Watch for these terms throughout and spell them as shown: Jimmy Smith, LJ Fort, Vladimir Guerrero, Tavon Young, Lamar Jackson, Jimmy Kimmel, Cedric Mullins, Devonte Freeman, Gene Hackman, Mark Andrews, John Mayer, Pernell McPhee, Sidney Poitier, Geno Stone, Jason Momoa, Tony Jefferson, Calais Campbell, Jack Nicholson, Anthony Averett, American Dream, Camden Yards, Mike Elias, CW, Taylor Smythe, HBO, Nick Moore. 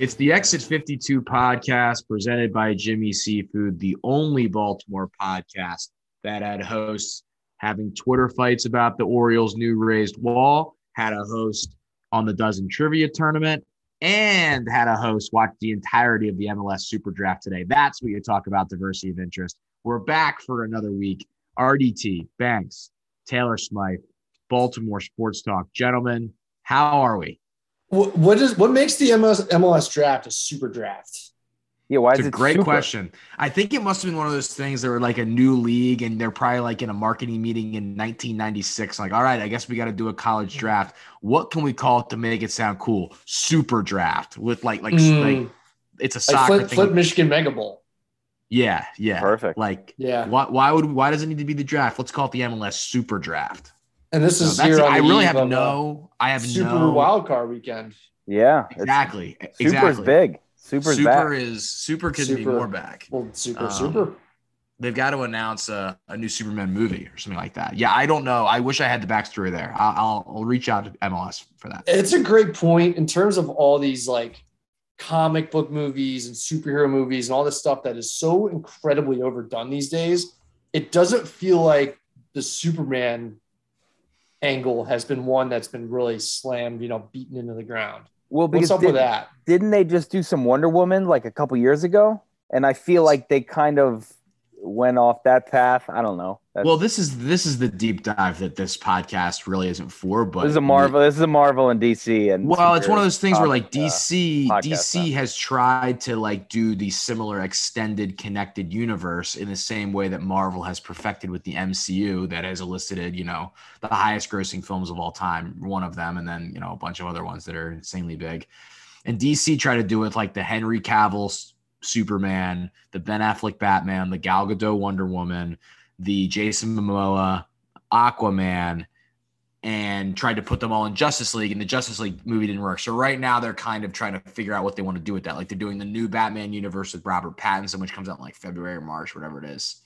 It's the Exit 52 podcast presented by Jimmy Seafood, the only Baltimore podcast that had hosts having Twitter fights about the Orioles' new raised wall, had a host on the Dozen Trivia Tournament, and had a host watch the entirety of the MLS Super Draft today. That's what you talk about, diversity of interest. We're back for another week. RDT, Banks, Taylor Smythe, Baltimore Sports Talk. Gentlemen, how are we? What makes the MLS draft a super draft? Yeah, why is it a great super? Question. I think it must have been one of those things that were like a new league, and they're probably like in a marketing meeting in 1996. Like, all right, I guess we got to do a college draft. What can we call it to make it sound cool? Super draft with like it's a soccer thing. Flip Michigan Mega Bowl. Yeah, perfect. Like, yeah. Why does it need to be the draft? Let's call it the MLS Super Draft. And this is here on I have no wild card weekend. Yeah, exactly. Super's big. Super's back. Super couldn't be more back. Well, super. They've got to announce a new Superman movie or something like that. Yeah, I don't know. I wish I had the backstory there. I'll reach out to MLS for that. It's a great point in terms of all these like comic book movies and superhero movies and all this stuff that is so incredibly overdone these days. It doesn't feel like the Superman angle has been one that's been really slammed, beaten into the ground. Well, what's up with that? Didn't they just do some Wonder Woman like a couple years ago? And I feel like they kind of went off that path. I don't know. Well, this is the deep dive that this podcast really isn't for. But this is a Marvel and DC. And well, it's one of those things where like DC has tried to like do the similar extended connected universe in the same way that Marvel has perfected with the MCU that has elicited, the highest grossing films of all time, one of them, and then, a bunch of other ones that are insanely big. And DC tried to do it like the Henry Cavill Superman, the Ben Affleck Batman, the Gal Gadot Wonder Woman, the Jason Momoa, Aquaman, and tried to put them all in Justice League, and the Justice League movie didn't work. So right now they're kind of trying to figure out what they want to do with that. Like they're doing the new Batman universe with Robert Pattinson, which comes out in like February or March, whatever it is.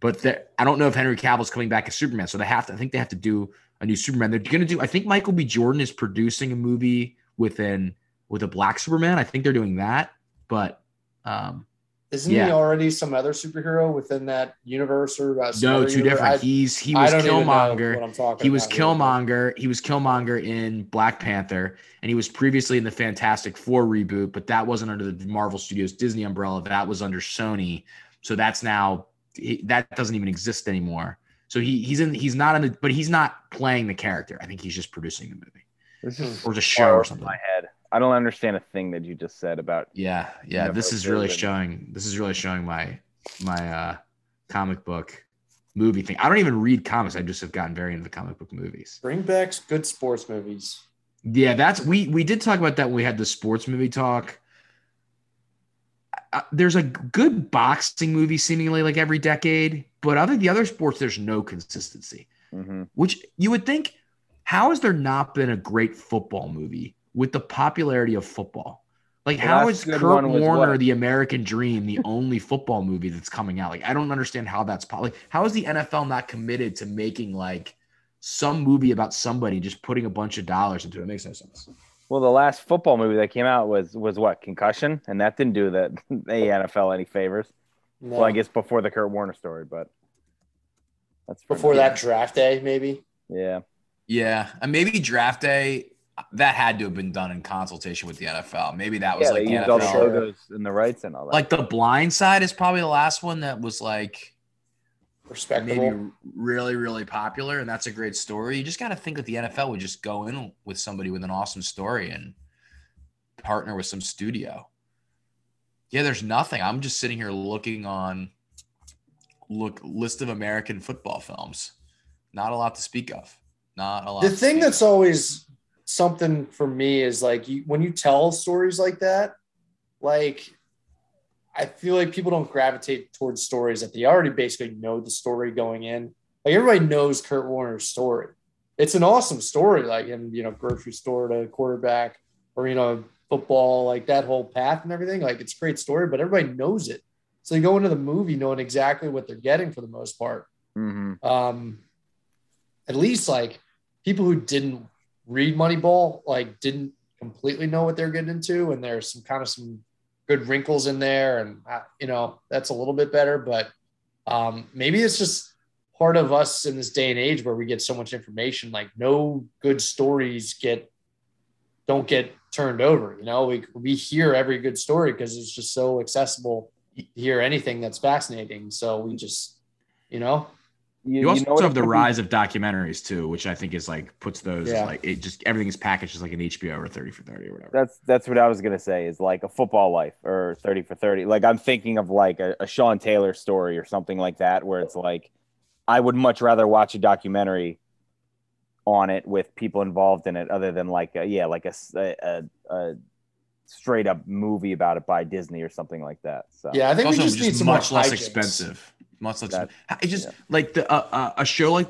But I don't know if Henry Cavill's coming back as Superman. So I think they have to do a new Superman. They're going to do, I think Michael B. Jordan is producing a movie with a black Superman. I think they're doing that, but isn't he already some other superhero within that universe or no? Two different. He was Killmonger. He was Killmonger in Black Panther, and he was previously in the Fantastic Four reboot, but that wasn't under the Marvel Studios Disney umbrella. That was under Sony. So that's now that doesn't even exist anymore. So he's not playing the character. I think he's just producing the movie. This is or just show or something. My head. I don't understand a thing that you just said about. Yeah. This is really showing my comic book movie thing. I don't even read comics. I just have gotten very into the comic book movies. Bring back good sports movies. Yeah, that's we did talk about that when we had the sports movie talk. There's a good boxing movie seemingly like every decade, but the other sports there's no consistency. Mm-hmm. Which you would think, how has there not been a great football movie? With the popularity of football. Like, how is Kurt Warner, The American Dream, the only football movie that's coming out? Like, I don't understand how that's like, how is the NFL not committed to making like some movie about somebody, just putting a bunch of dollars into it? It makes no sense. Well, the last football movie that came out was what? Concussion? And that didn't do the NFL any favors. No. Well, I guess before the Kurt Warner story, but that's before that Draft Day, maybe. Yeah. Yeah. And maybe Draft Day. That had to have been done in consultation with the NFL. Maybe that was like the NFL. All the logos and the rights and all that. Like The Blind Side is probably the last one that was like respectable, maybe really, really popular. And that's a great story. You just got to think that the NFL would just go in with somebody with an awesome story and partner with some studio. Yeah, there's nothing. I'm just sitting here looking on list of American football films. Not a lot to speak of. Not a lot. The thing that's always something for me is like when you tell stories like that, like I feel like people don't gravitate towards stories that they already basically know the story going in. Like everybody knows Kurt Warner's story. It's an awesome story. Like him, grocery store to quarterback or, football, like that whole path and everything. Like it's a great story, but everybody knows it. So they go into the movie knowing exactly what they're getting for the most part. Mm-hmm. At least like people who didn't read Moneyball, like didn't completely know what they're getting into, and there's some kind of some good wrinkles in there, and you know, that's a little bit better. But maybe it's just part of us in this day and age where we get so much information, like no good stories don't get turned over. You know, we hear every good story because it's just so accessible to hear anything that's fascinating. So we just, you know, you also have the rise of documentaries too, which I think is like puts those like it just everything is packaged as like an HBO or 30 for 30 or whatever. That's what I was gonna say is like a Football Life or 30 for 30. Like I'm thinking of like a Sean Taylor story or something like that, where it's like I would much rather watch a documentary on it with people involved in it, other than like a straight up movie about it by Disney or something like that. So yeah, I think it's we just need some much less expensive. Like the a show like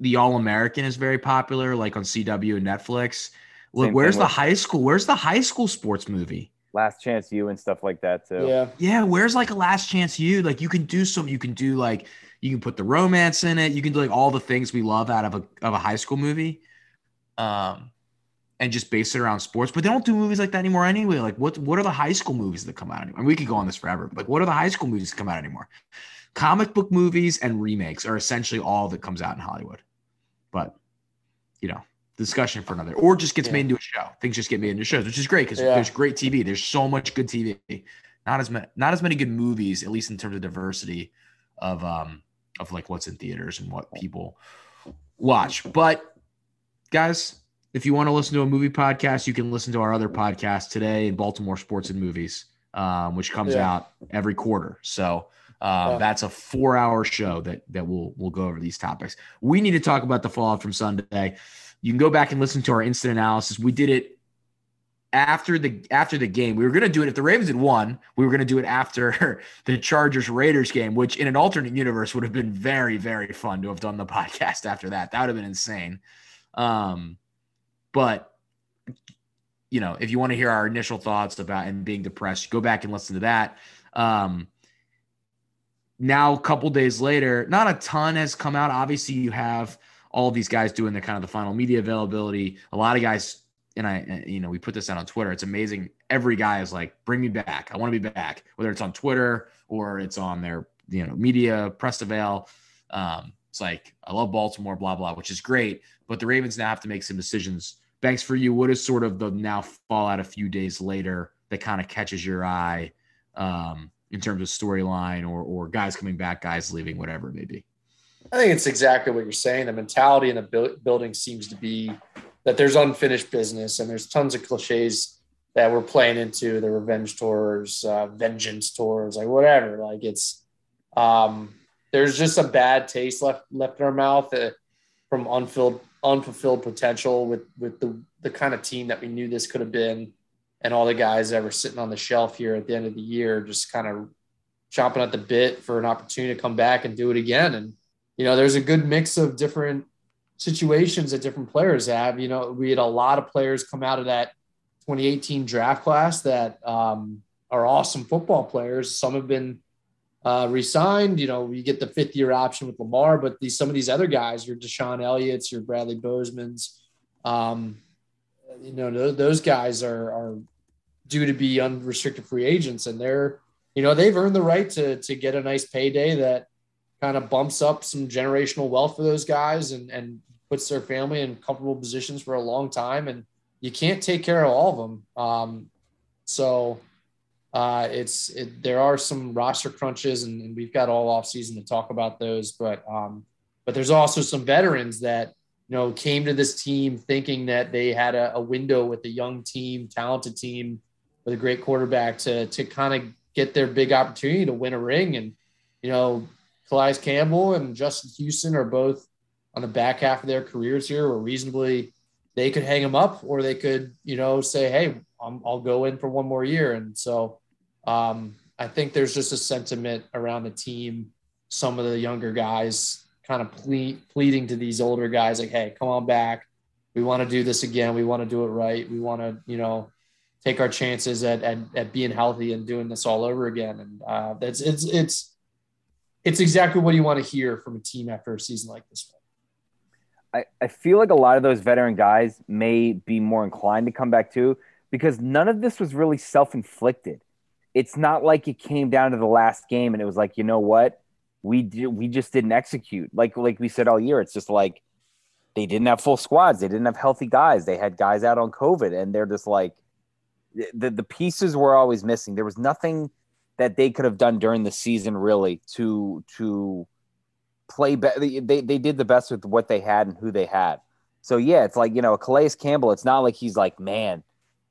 the All American is very popular, like on CW and Netflix. Look, where's the high school sports movie? Last Chance U and stuff like that too. Yeah. Where's like a Last Chance U? Like you can put the romance in it. You can do like all the things we love out of a high school movie, and just base it around sports. But they don't do movies like that anymore anyway. Like what are the high school movies that come out anymore? I mean, we could go on this forever. But like what are the high school movies that come out anymore? Comic book movies and remakes are essentially all that comes out in Hollywood. But, you know, discussion for another, or just gets made into a show. Things just get made into shows, which is great because there's great TV. There's so much good TV. Not as many good movies, at least in terms of diversity of like what's in theaters and what people watch. But guys, if you want to listen to a movie podcast, you can listen to our other podcast today in Baltimore Sports and Movies, which comes out every quarter. So that's a 4-hour show that we'll go over these topics. We need to talk about the fallout from Sunday. You can go back and listen to our instant analysis. We did it after the game. We were going to do it if the Ravens had won. We were going to do it after the Chargers-Raiders game, which in an alternate universe would have been very, very fun to have done the podcast after that. That would have been insane. But you know, if you want to hear our initial thoughts about and being depressed, go back and listen to that. Now, a couple days later, not a ton has come out. Obviously, you have all these guys doing the kind of the final media availability. A lot of guys, and I, you know, we put this out on Twitter. It's amazing. Every guy is like, bring me back. I want to be back, whether it's on Twitter or it's on their, you know, media press avail. It's like, I love Baltimore, blah, blah, which is great. But the Ravens now have to make some decisions. Banks, for you, what is sort of the now fallout a few days later that kind of catches your eye? In terms of storyline or guys coming back, guys leaving, whatever it may be. I think it's exactly what you're saying. The mentality in the building seems to be that there's unfinished business and there's tons of cliches that we're playing into, the revenge tours, vengeance tours, like whatever. Like it's there's just a bad taste left in our mouth from unfulfilled potential with the kind of team that we knew this could have been. And all the guys that were sitting on the shelf here at the end of the year, just kind of chomping at the bit for an opportunity to come back and do it again. And, you know, there's a good mix of different situations that different players have. You know, we had a lot of players come out of that 2018 draft class that are awesome football players. Some have been re-signed. You know, we get the 5th-year option with Lamar, but some of these other guys, your Deshaun Elliott's, your Bradley Bozeman's, you know, those guys are due to be unrestricted free agents, and they're, you know, they've earned the right to get a nice payday that kind of bumps up some generational wealth for those guys and puts their family in comfortable positions for a long time. And you can't take care of all of them. There are some roster crunches, and we've got all off season to talk about those, but there's also some veterans that, you know, came to this team thinking that they had a window with a young team, talented team with a great quarterback to kind of get their big opportunity to win a ring. And, you know, Calais Campbell and Justin Houston are both on the back half of their careers here where reasonably they could hang them up, or they could, you know, say, hey, I'll go in for one more year. And so I think there's just a sentiment around the team, some of the younger guys kind of pleading to these older guys, like, hey, come on back. We want to do this again. We want to do it right. We want to, you know, take our chances at being healthy and doing this all over again. And that's, it's exactly what you want to hear from a team after a season like this one. I feel like a lot of those veteran guys may be more inclined to come back too, because none of this was really self-inflicted. It's not like it came down to the last game and it was like, you know what? We just didn't execute. Like we said all year, it's just like they didn't have full squads. They didn't have healthy guys. They had guys out on COVID, and they're just like the pieces were always missing. There was nothing that they could have done during the season really to play better. They did the best with what they had and who they had. So, yeah, it's like, you know, Calais Campbell, it's not like he's like, man,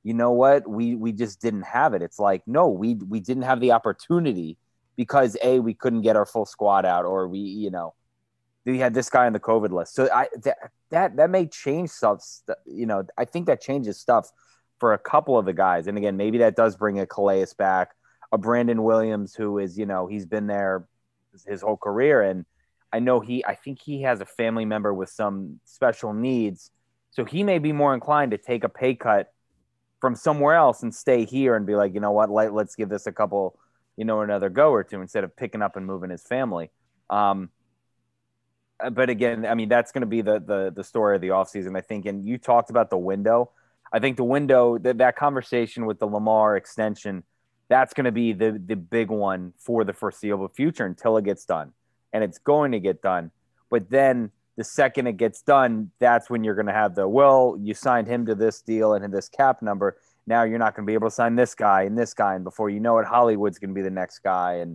you know what? We just didn't have it. It's like, no, we didn't have the opportunity because A, we couldn't get our full squad out, or we, you know, we had this guy on the COVID list. So that may change stuff. You know, I think that changes stuff for a couple of the guys. And again, maybe that does bring a Calais back, a Brandon Williams, who is, you know, he's been there his whole career. And I know I think he has a family member with some special needs. So he may be more inclined to take a pay cut from somewhere else and stay here and be like, you know what, let's give this a couple, you know, another go or two instead of picking up and moving his family. But again, I mean, that's going to be the story of the offseason, I think. And you talked about the window. I think the window, that conversation with the Lamar extension, that's going to be the big one for the foreseeable future until it gets done. And it's going to get done. But then the second it gets done, that's when you're going to have you signed him to this deal and this cap number. Now you're not going to be able to sign this guy. And before you know it, Hollywood's going to be the next guy.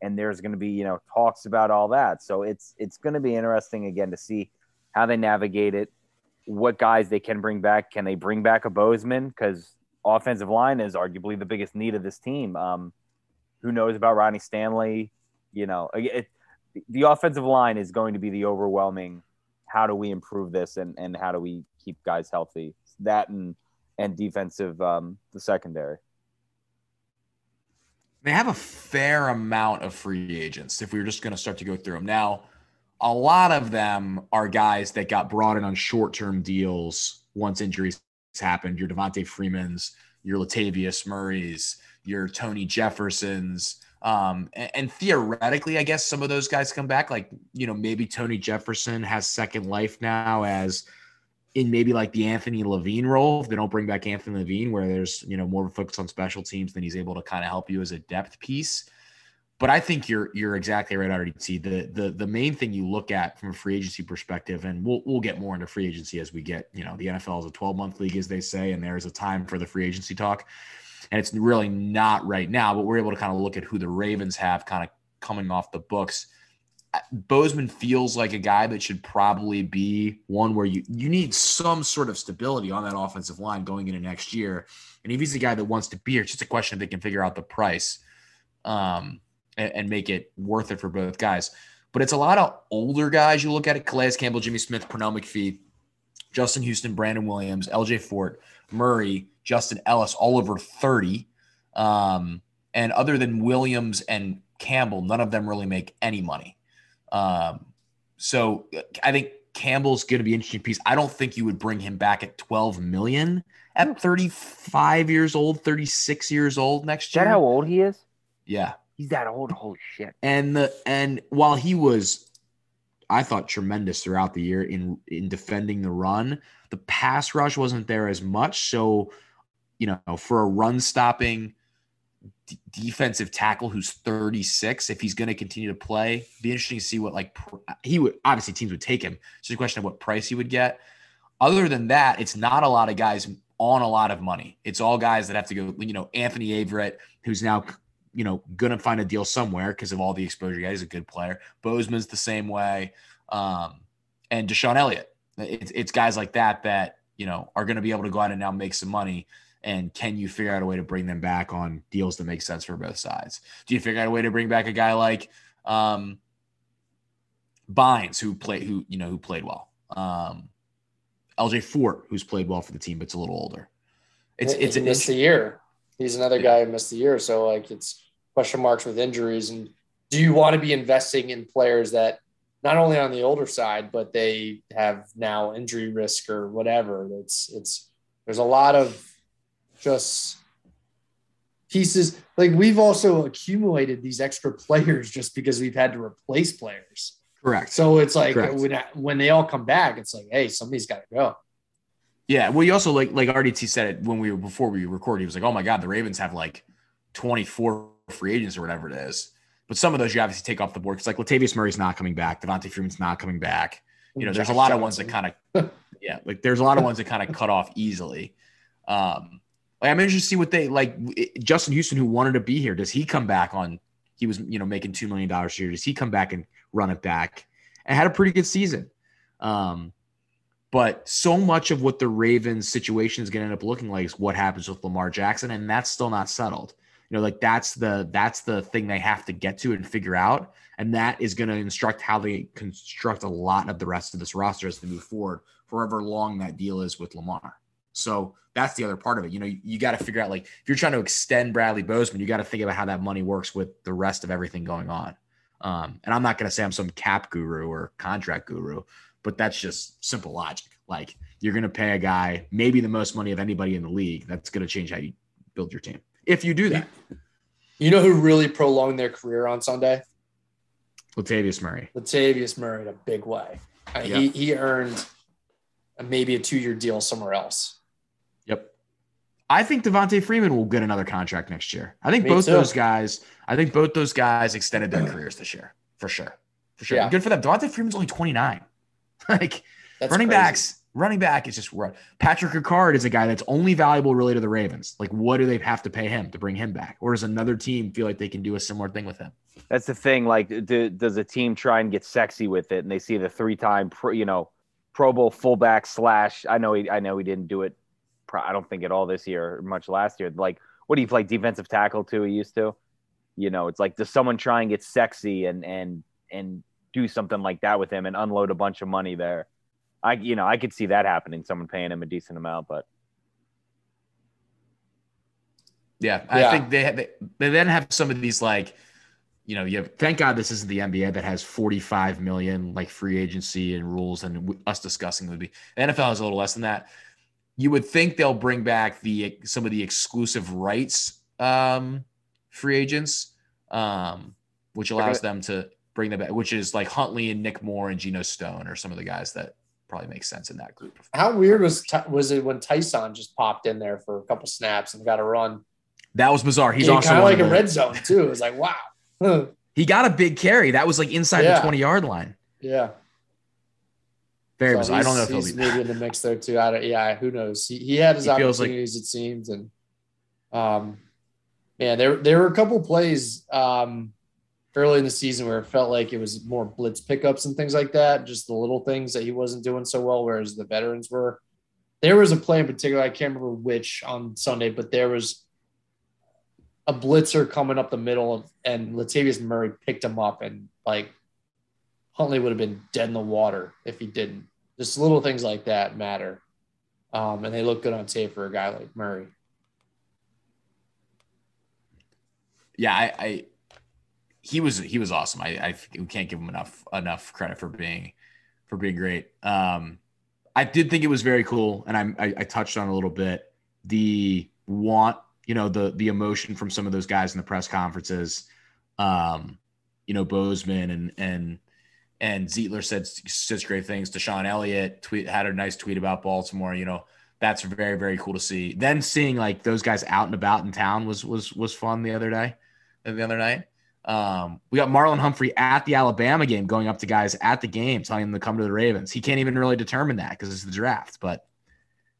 And there's going to be, you know, talks about all that. So it's going to be interesting, again, to see how they navigate it, what guys they can bring back. Can they bring back a Bozeman? Because offensive line is arguably the biggest need of this team. Who knows about Ronnie Stanley? You know, the offensive line is going to be the overwhelming, how do we improve this and how do we keep guys healthy? That and defensive, the secondary. They have a fair amount of free agents if we were just going to start to go through them. Now, a lot of them are guys that got brought in on short-term deals once injuries happened. Your Devontae Freemans, your Latavius Murrays, your Tony Jeffersons. And theoretically, I guess some of those guys come back, like, you know, maybe Tony Jefferson has second life now as in maybe like the Anthony Levine role. If they don't bring back Anthony Levine, where there's, you know, more of a focus on special teams, then he's able to kind of help you as a depth piece. But I think you're exactly right, RDT. The main thing you look at from a free agency perspective, and we'll get more into free agency as we get, you know, the NFL is a 12-month league, as they say, and there's a time for the free agency talk. And it's really not right now, but we're able to kind of look at who the Ravens have kind of coming off the books. Bozeman feels like a guy that should probably be one where you need some sort of stability on that offensive line going into next year. And if he's a guy that wants to be here, it's just a question if they can figure out the price and make it worth it for both guys. But it's a lot of older guys. You look at it, Calais Campbell, Jimmy Smith, Pernell McPhee, Justin Houston, Brandon Williams, LJ Fort, Murray, Justin Ellis, all over 30. And other than Williams and Campbell, none of them really make any money. So I think Campbell's going to be an interesting piece. I don't think you would bring him back at $12 million at 35 years old, 36 years old next year. Is that how old he is? Yeah. He's that old. Holy shit. And while he was, I thought, tremendous throughout the year in defending the run, the pass rush wasn't there as much. So, you know, for a run-stopping defensive tackle who's 36, if he's going to continue to play, be interesting to see what, like, he would – obviously teams would take him. So the question of what price he would get. Other than that, it's not a lot of guys on a lot of money. It's all guys that have to go – you know, Anthony Averett, who's now, you know, going to find a deal somewhere because of all the exposure. Yeah, he's a good player. Bozeman's the same way. And Deshaun Elliott. It's guys like that, you know, are going to be able to go out and now make some money. And can you figure out a way to bring them back on deals that make sense for both sides? Do you figure out a way to bring back a guy like Bynes, who played well? LJ Fort, who's played well for the team, but it's a little older. He missed the year. He's another guy who missed the year. So, like, it's question marks with injuries. And do you want to be investing in players that not only on the older side, but they have now injury risk or whatever? There's a lot of just pieces. Like, we've also accumulated these extra players just because we've had to replace players. Correct. So it's like when they all come back, it's like, hey, somebody's got to go. Yeah. Well, you also like RDT said it when before we recorded, he was like, oh my God, the Ravens have like 24 free agents or whatever it is. But some of those you obviously take off the board because like Latavius Murray's not coming back. Devontae Freeman's not coming back. You know, there's a lot of ones that kind of, cut off easily. I'm interested to see what they like. Justin Houston, who wanted to be here, does he come back on? He was, making $2 million a year. Does he come back and run it back? And had a pretty good season. But so much of what the Ravens situation is going to end up looking like is what happens with Lamar Jackson, and that's still not settled. That's the thing they have to get to and figure out, and that is going to instruct how they construct a lot of the rest of this roster as they move forward, forever long that deal is with Lamar. So that's the other part of it. You got to figure out, like, if you're trying to extend Bradley Bozeman, you got to think about how that money works with the rest of everything going on. And I'm not going to say I'm some cap guru or contract guru, but that's just simple logic. Like, you're going to pay a guy maybe the most money of anybody in the league. That's going to change how you build your team if you do that. You know who really prolonged their career on Sunday? Latavius Murray in a big way. Yep. He earned maybe a 2-year deal somewhere else. Yep. I think Devontae Freeman will get another contract next year. I think both those guys extended their careers this year for sure. Yeah. Good for them. Devontae Freeman's only 29. Like, that's running crazy. Running back is just rough. Patrick McCrary is a guy that's only valuable really to the Ravens. Like, what do they have to pay him to bring him back? Or does another team feel like they can do a similar thing with him? That's the thing. Like, does a team try and get sexy with it? And they see the 3-time, Pro Bowl fullback / I know he didn't do it. I don't think at all this year, or much last year. Like, what do you play defensive tackle to? He used to, it's like, does someone try and get sexy and do something like that with him and unload a bunch of money there? I could see that happening. Someone paying him a decent amount, but I think they then have some of these like. You have, thank God this isn't the NBA that has 45 million like free agency and rules, and us discussing would be the NFL has a little less than that. You would think they'll bring back some of the exclusive rights free agents, which allows them to bring them back, which is like Huntley and Nick Moore and Geno Stone are some of the guys that probably make sense in that group. How weird was it when Tyson just popped in there for a couple snaps and got a run? That was bizarre. He's also kind of like a red zone too. It was like, wow. He got a big carry. That was like inside the 20-yard line. Yeah. Very bizarre. I don't know if he's maybe in the mix there too. Who knows? He had his opportunities, it seems. And there were a couple plays early in the season where it felt like it was more blitz pickups and things like that. Just the little things that he wasn't doing so well, whereas the veterans were. There was a play in particular, I can't remember which on Sunday, but there was a blitzer coming up the middle, and Latavius Murray picked him up, and like Huntley would have been dead in the water if he didn't. Just little things like that matter. And they look good on tape for a guy like Murray. Yeah. He was awesome. I can't give him enough credit for being great. I did think it was very cool. And I touched on a little bit, the want, the emotion from some of those guys in the press conferences, Bozeman and Zietler said such great things. Deshaun Elliott had a nice tweet about Baltimore. That's very, very cool to see. Then seeing like those guys out and about in town was fun the other night. We got Marlon Humphrey at the Alabama game, going up to guys at the game, telling them to come to the Ravens. He can't even really determine that because it's the draft, but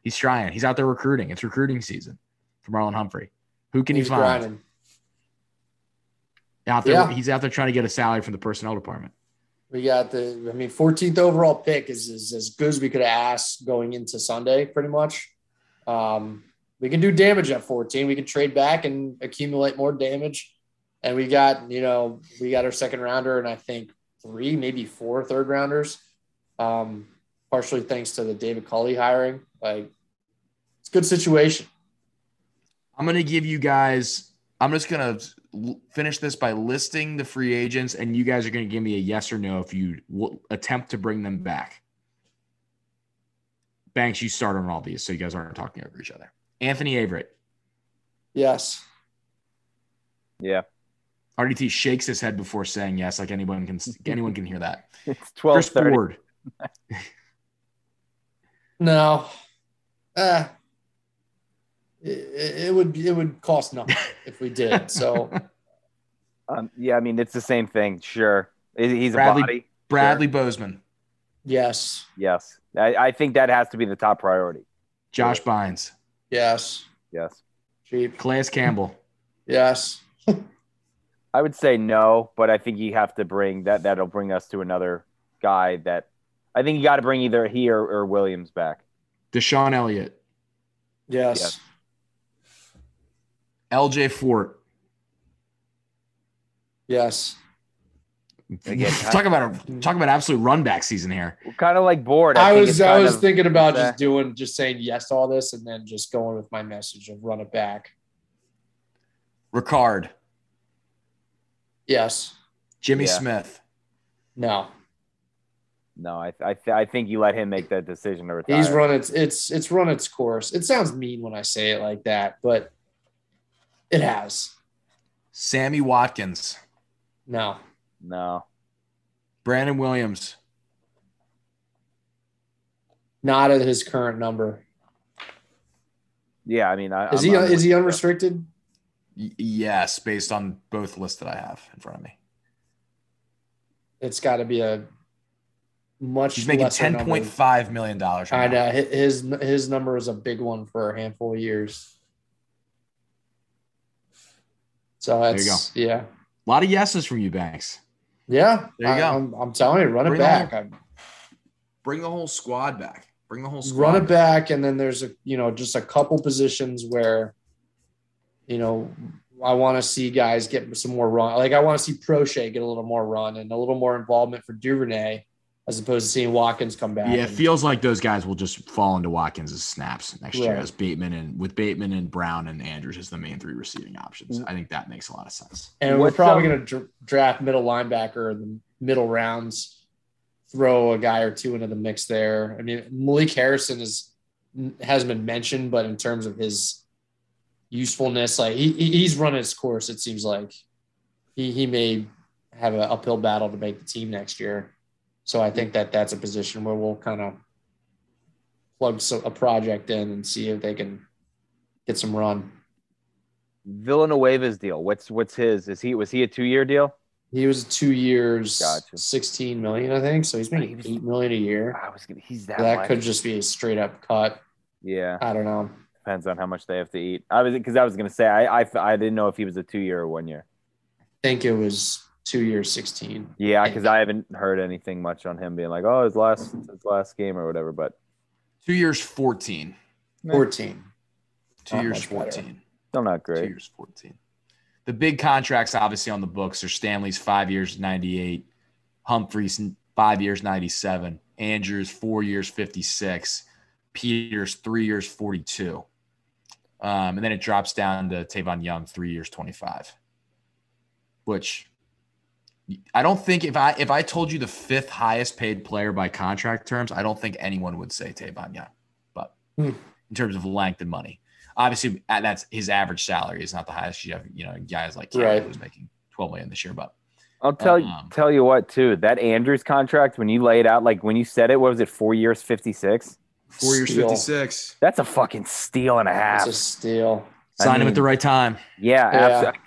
he's trying. He's out there recruiting. It's recruiting season. Marlon Humphrey, who can he find? Grinding. Out there, yeah. He's out there trying to get a salary from the personnel department. We got 14th overall pick is as good as we could ask going into Sunday, pretty much. We can do damage at 14. We can trade back and accumulate more damage. And we got, our second rounder, and I think 3, maybe 4 third rounders. Partially thanks to the David Culley hiring. Like, it's a good situation. I'm going to give you guys – I'm just going to finish this by listing the free agents, and you guys are going to give me a yes or no if you attempt to bring them back. Banks, you start on all these so you guys aren't talking over each other. Anthony Averett. Yes. Yeah. RDT shakes his head before saying yes, like anyone can hear that. It's 12:30. No. It would cost nothing if we did. So yeah, I mean, it's the same thing. Sure. He's Bradley, a body. Bradley sure. Bozeman. Yes. Yes. I think that has to be the top priority. Josh Bynes. Yes. Yes. Cheap. Calais Campbell. Yes. I would say no, but I think you have to bring that. That'll bring us to another guy that I think you got to bring either he or Williams back. Deshaun Elliott. Yes. LJ Fort. Yes. Again, talk about absolute run back season here. We're kind of like bored. I was thinking about just saying yes to all this and then just going with my message of run it back. Ricard. Yes. Jimmy Smith. No. No, I think you let him make that decision to retire. He's run it's run its course. It sounds mean when I say it like that, but it has. Sammy Watkins. No. No. Brandon Williams. Not at his current number. Yeah, I mean, is he unrestricted? Yes, based on both lists that I have in front of me. It's got to be a much. He's making $10.5 million. Right, I know his number is a big one for a handful of years. So that's there you go. Yeah. A lot of yeses from you, Banks. Yeah, there you go. I'm telling you, run it back. Bring the whole squad back. Run it back, and then there's just a couple positions where, I want to see guys get some more run. Like I want to see Prochet get a little more run and a little more involvement for Duvernay, as opposed to seeing Watkins come back. Yeah, it feels like those guys will just fall into Watkins' snaps next year as Bateman and Brown and Andrews as the main three receiving options. I think that makes a lot of sense. And we're probably going to draft middle linebacker in the middle rounds, throw a guy or two into the mix there. I mean, Malik Harrison has been mentioned, but in terms of his usefulness, like he's run his course, it seems like. He may have an uphill battle to make the team next year. So I think that's a position where we'll kind of plug a project in and see if they can get some run. Villanueva's deal. What's his? Was he a 2-year deal? He was 2 years, gotcha. $16 million, I think. So he's making $8 million a year. That could just be a straight up cut. Yeah, I don't know. Depends on how much they have to eat. I didn't know if he was a 2-year or 1 year. I think it was. 2 years, 16. Yeah, because I haven't heard anything much on him being like, oh, his last game or whatever. But 2 years, 14. 14. 2 years, 14. Still not great. 2 years, 14. The big contracts obviously on the books are Stanley's 5 years, 98. Humphrey's 5 years, 97. Andrews 4 years, 56. Peters 3 years, 42. And then it drops down to Tavon Young 3 years, 25. Which I don't think if I told you the fifth highest paid player by contract terms, I don't think anyone would say Tavon Young. But in terms of length and money, obviously that's his average salary is not the highest. You have guys like Calais who's making $12 million this year. But I'll tell you what too, that Andrews contract when you lay it out, like when you said it, what was it? 4 years, 56. 4 years, 56. That's a fucking steal and a half. It's a steal. Sign him at the right time. Yeah, absolutely.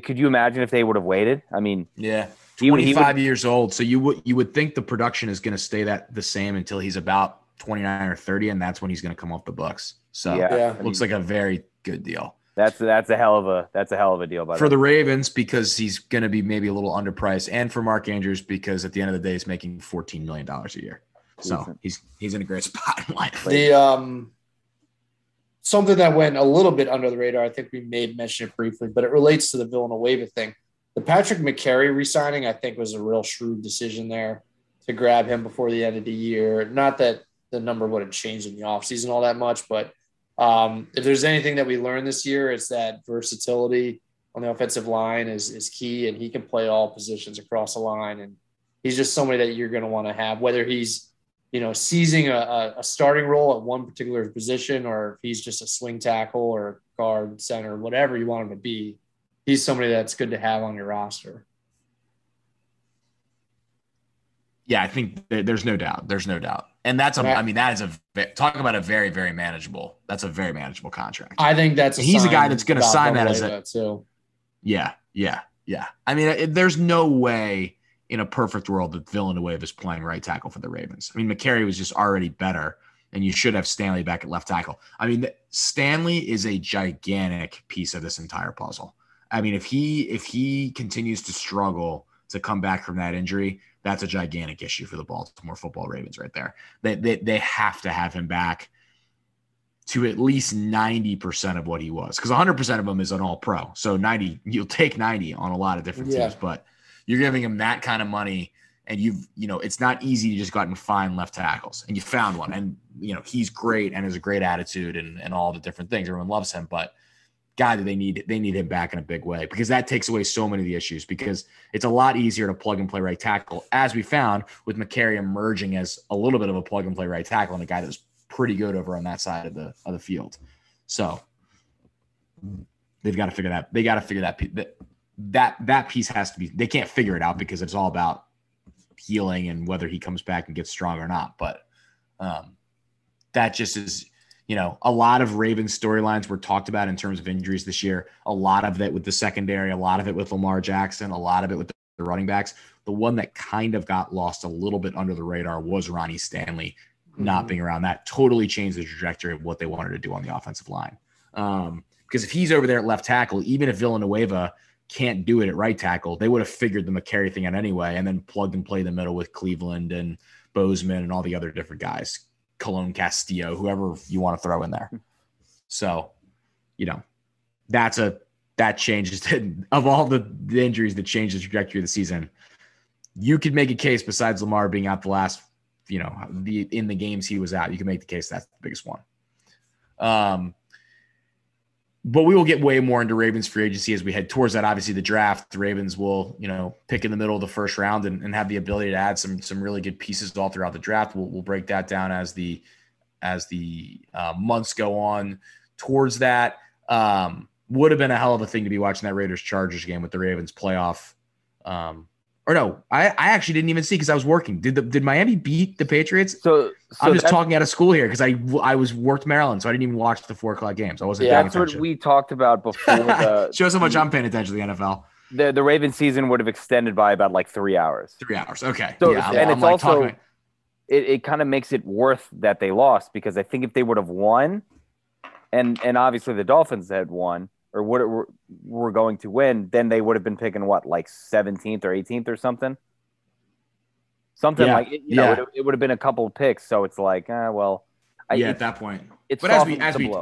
Could you imagine if they would have waited? I mean, yeah, 25 years old. So you would think the production is going to stay the same until he's about 29 or 30, and that's when he's going to come off the books. So it looks like a very good deal. That's a hell of a deal by for the Ravens because he's going to be maybe a little underpriced, and for Mark Andrews because at the end of the day he's making $14 million a year. So he's in a great spot in life. Something that went a little bit under the radar, I think we may mention it briefly, but it relates to the Villanueva thing. The Patrick McCrary re-signing, I think, was a real shrewd decision there to grab him before the end of the year. Not that the number would have changed in the offseason all that much, but if there's anything that we learned this year, it's that versatility on the offensive line is key, and he can play all positions across the line. And he's just somebody that you're going to want to have, whether he's seizing a starting role at one particular position, or if he's just a swing tackle or guard, center, whatever you want him to be, he's somebody that's good to have on your roster. Yeah, I think there's no doubt. There's no doubt. And that's, I mean, that is a, talk about a very, very manageable. That's a very manageable contract. I think that's, he's a guy that's going to sign that as a, too. Yeah, yeah, yeah. I mean, there's no way in a perfect world that Villanueva is playing right tackle for the Ravens. I mean, McCarry was just already better, and you should have Stanley back at left tackle. I mean, Stanley is a gigantic piece of this entire puzzle. I mean, if he continues to struggle to come back from that injury, that's a gigantic issue for the Baltimore football Ravens right there. They have to have him back to at least 90% of what he was, because 100% of him is an all pro. So 90, you'll take 90 on a lot of different teams, but you're giving him that kind of money, and it's not easy to just go out and find left tackles, and you found one, and he's great and has a great attitude and all the different things. Everyone loves him, but God, they need him back in a big way, because that takes away so many of the issues, because it's a lot easier to plug and play right tackle, as we found with McCarry emerging as a little bit of a plug and play right tackle and a guy that was pretty good over on that side of the field. So they got to figure that piece has to be, they can't figure it out because it's all about healing and whether he comes back and gets strong or not. But that just is, a lot of Ravens storylines were talked about in terms of injuries this year. A lot of it with the secondary, a lot of it with Lamar Jackson, a lot of it with the running backs. The one that kind of got lost a little bit under the radar was Ronnie Stanley. Not being around, that totally changed the trajectory of what they wanted to do on the offensive line. Because if he's over there at left tackle, even if Villanueva can't do it at right tackle, they would have figured the McCarry thing out anyway, and then plugged and played the middle with Cleveland and Bozeman and all the other different guys, Colon, Castillo, whoever you want to throw in there. So, that changes of all the injuries that changed the trajectory of the season. You could make a case, besides Lamar being out the last, in the games he was out, you can make the case that's the biggest one. But we will get way more into Ravens free agency as we head towards that. Obviously, the draft, the Ravens will, pick in the middle of the first round and have the ability to add some really good pieces all throughout the draft. We'll break that down as the months go on towards that. Would have been a hell of a thing to be watching that Raiders-Chargers game with the Ravens playoff. Or no, I actually didn't even see because I was working. Did Miami beat the Patriots? So I'm just talking out of school here because I was worked Maryland, so I didn't even watch the 4:00 games. I wasn't paying attention. That's what we talked about before. Shows how much I'm paying attention to the NFL. The Ravens season would have extended by about like 3 hours. Okay. So, yeah, and it's also it kind of makes it worth that they lost, because I think if they would have won, and obviously the Dolphins had won, or what we're going to win, then they would have been picking what, like 17th or 18th or something? It would have been a couple of picks. So it's like, at that point. But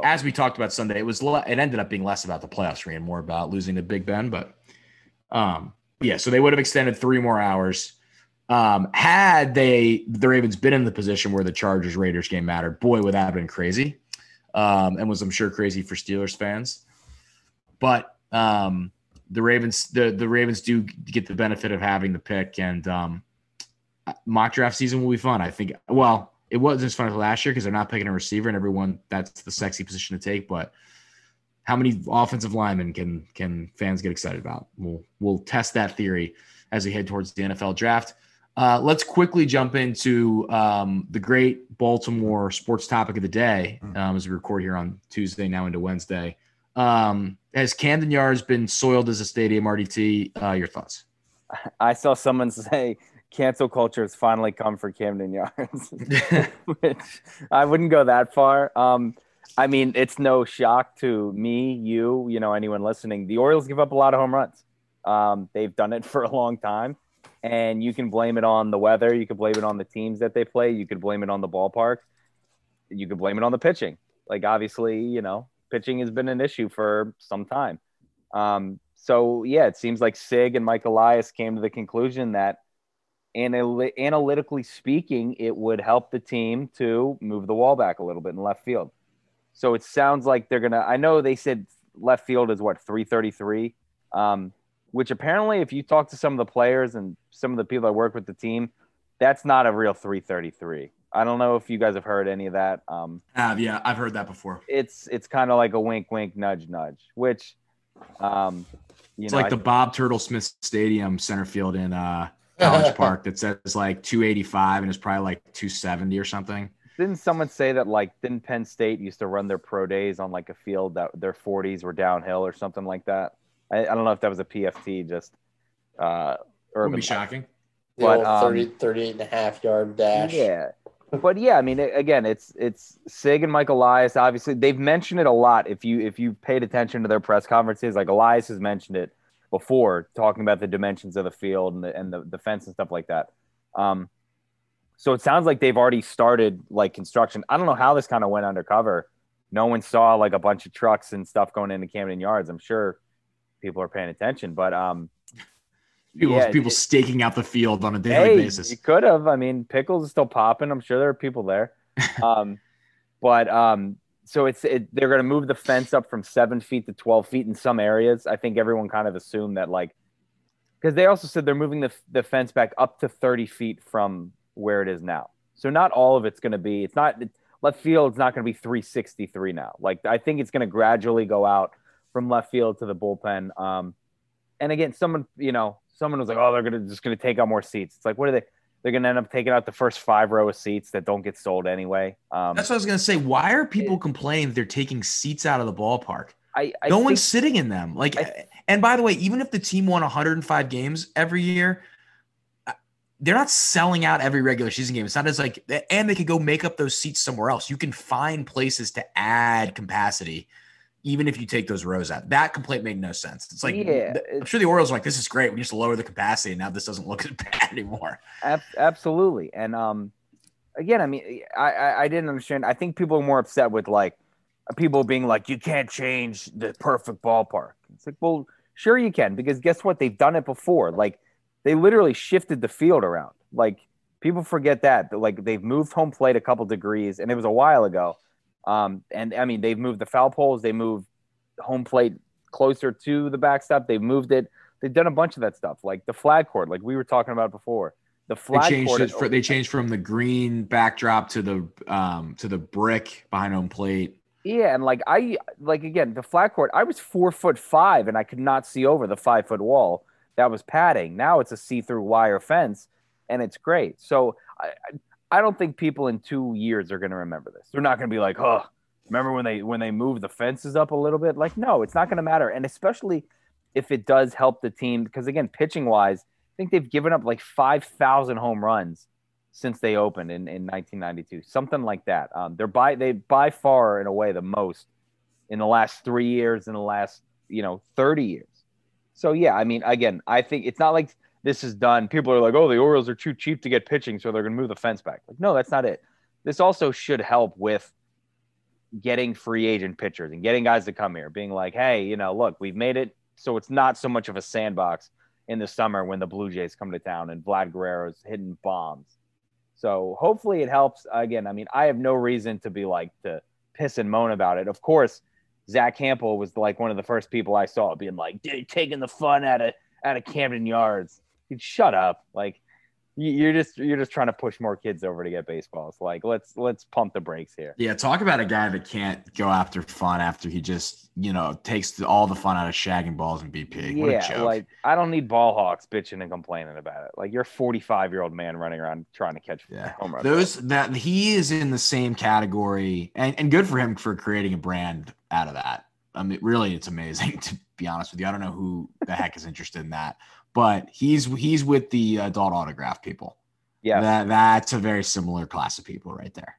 as we talked about Sunday, it ended up being less about the playoff screen, more about losing to Big Ben. But so they would have extended 3 more hours. Had the Ravens been in the position where the Chargers-Raiders game mattered, boy, would that have been crazy. And was, I'm sure, crazy for Steelers fans. But the Ravens do get the benefit of having the pick, and mock draft season will be fun. I think, well, it wasn't as fun as last year because they're not picking a receiver, and everyone, that's the sexy position to take. But how many offensive linemen can fans get excited about? We'll test that theory as we head towards the NFL draft. Let's quickly jump into the great Baltimore sports topic of the day as we record here on Tuesday, now into Wednesday. Has Camden Yards been soiled as a stadium, RDT? Your thoughts? I saw someone say cancel culture has finally come for Camden Yards, which I wouldn't go that far. I mean, it's no shock to me, anyone listening. The Orioles give up a lot of home runs. They've done it for a long time, and you can blame it on the weather. You could blame it on the teams that they play. You could blame it on the ballpark. You could blame it on the pitching. Like, obviously, pitching has been an issue for some time. It seems like Sig and Mike Elias came to the conclusion that analytically speaking, it would help the team to move the wall back a little bit in left field. So it sounds like they're going to – I know they said left field is, what, 333, which apparently if you talk to some of the players and some of the people that work with the team, that's not a real 333. I don't know if you guys have heard any of that. I've heard that before. It's kind of like a wink, wink, nudge, nudge, which You it's know, like the Bob Turtlesmith Stadium center field in College Park that says like 285 and it's probably like 270 or something. Didn't someone say that didn't Penn State used to run their pro days on a field that their 40s were downhill or something like that? I don't know if that was a PFT, just urban. Would be shocking. But 38.5 yard dash. Yeah. But yeah, I mean, again, it's Sig and Mike Elias. Obviously, they've mentioned it a lot. If you paid attention to their press conferences, Elias has mentioned it before, talking about the dimensions of the field and the fence and stuff like that. So it sounds like they've already started construction. I don't know how this kind of went undercover. No one saw a bunch of trucks and stuff going into Camden Yards. I'm sure people are paying attention, but people staking out the field on a daily basis. You could have. I mean, Pickles is still popping. I'm sure there are people there. So they're going to move the fence up from 7 feet to 12 feet in some areas. I think everyone kind of assumed that, because they also said they're moving the fence back up to 30 feet from where it is now. So not all of it's going to be, it's not left field. It's not going to be 363 now. I think it's going to gradually go out from left field to the bullpen. And again, someone was like, oh, they're just going to take out more seats. It's what are they? They're going to end up taking out the first 5 row of seats that don't get sold anyway. That's what I was going to say. Why are people complaining that they're taking seats out of the ballpark? No one's sitting in them. And by the way, even if the team won 105 games every year, they're not selling out every regular season game. It's not as and they could go make up those seats somewhere else. You can find places to add capacity, even if you take those rows out. That complaint made no sense. It's I'm sure the Orioles are this is great. We just lower the capacity, and now this doesn't look as bad anymore. Absolutely. And again, I mean, I didn't understand. I think people are more upset with people being you can't change the perfect ballpark. It's well, sure you can, because guess what? They've done it before. They literally shifted the field around. People forget that. But, they've moved home plate a couple degrees, and it was a while ago. And, I mean, they've moved the foul poles. They moved home plate closer to the backstop. They've moved it. They've done a bunch of that stuff, the flag court, we were talking about before. The flag court. They changed from the green backdrop to the brick behind home plate. Yeah, and again, the flag court, I was 4'5", and I could not see over the 5-foot wall. That was padding. Now it's a see-through wire fence, and it's great. So I don't think people in 2 years are going to remember this. They're not going to be remember when they moved the fences up a little bit? No, it's not going to matter. And especially if it does help the team, because, again, pitching-wise, I think they've given up 5,000 home runs since they opened in 1992, something like that. They by far, in a way, the most in the last 3 years, in the last 30 years. So, yeah, I mean, again, I think it's not like this is done. People are oh, the Orioles are too cheap to get pitching, so they're going to move the fence back. No, that's not it. This also should help with getting free agent pitchers and getting guys to come here, being hey, look, we've made it so it's not so much of a sandbox in the summer when the Blue Jays come to town and Vlad Guerrero's hitting bombs. So hopefully it helps. Again, I mean, I have no reason to be to piss and moan about it. Of course, Zach Campbell was one of the first people I saw being dude, taking the fun out of Camden Yards. Dude, shut up. You're just trying to push more kids over to get baseballs. Let's pump the brakes here. Yeah. Talk about a guy that can't go after fun after he just, takes all the fun out of shagging balls and BP. What a joke. I don't need ball hawks bitching and complaining about it. You're a 45-year-old man running around trying to catch home runs. He is in the same category and good for him for creating a brand out of that. I mean, really, it's amazing, to be honest with you. I don't know who the heck is interested in that. But he's with the adult autograph people. Yeah, that's a very similar class of people right there.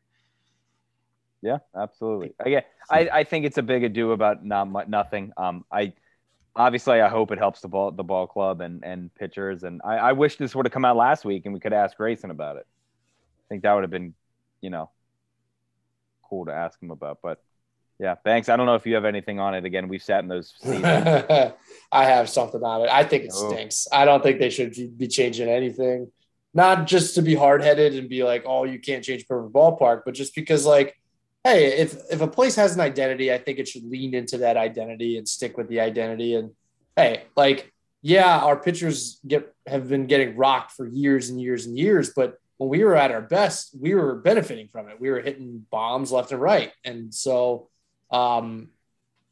Yeah, absolutely. Again, I think it's a big ado about nothing. I hope it helps the ball club and pitchers. And I wish this would have come out last week and we could ask Grayson about it. I think that would have been, cool to ask him about. But yeah, thanks. I don't know if you have anything on it. Again, we've sat in those seats. I have something on it. I think it stinks. I don't think they should be changing anything. Not just to be hard-headed and be oh, you can't change perfect ballpark, but just because hey, if a place has an identity, I think it should lean into that identity and stick with the identity. And hey, yeah, our pitchers have been getting rocked for years and years and years, but when we were at our best, we were benefiting from it. We were hitting bombs left and right. And so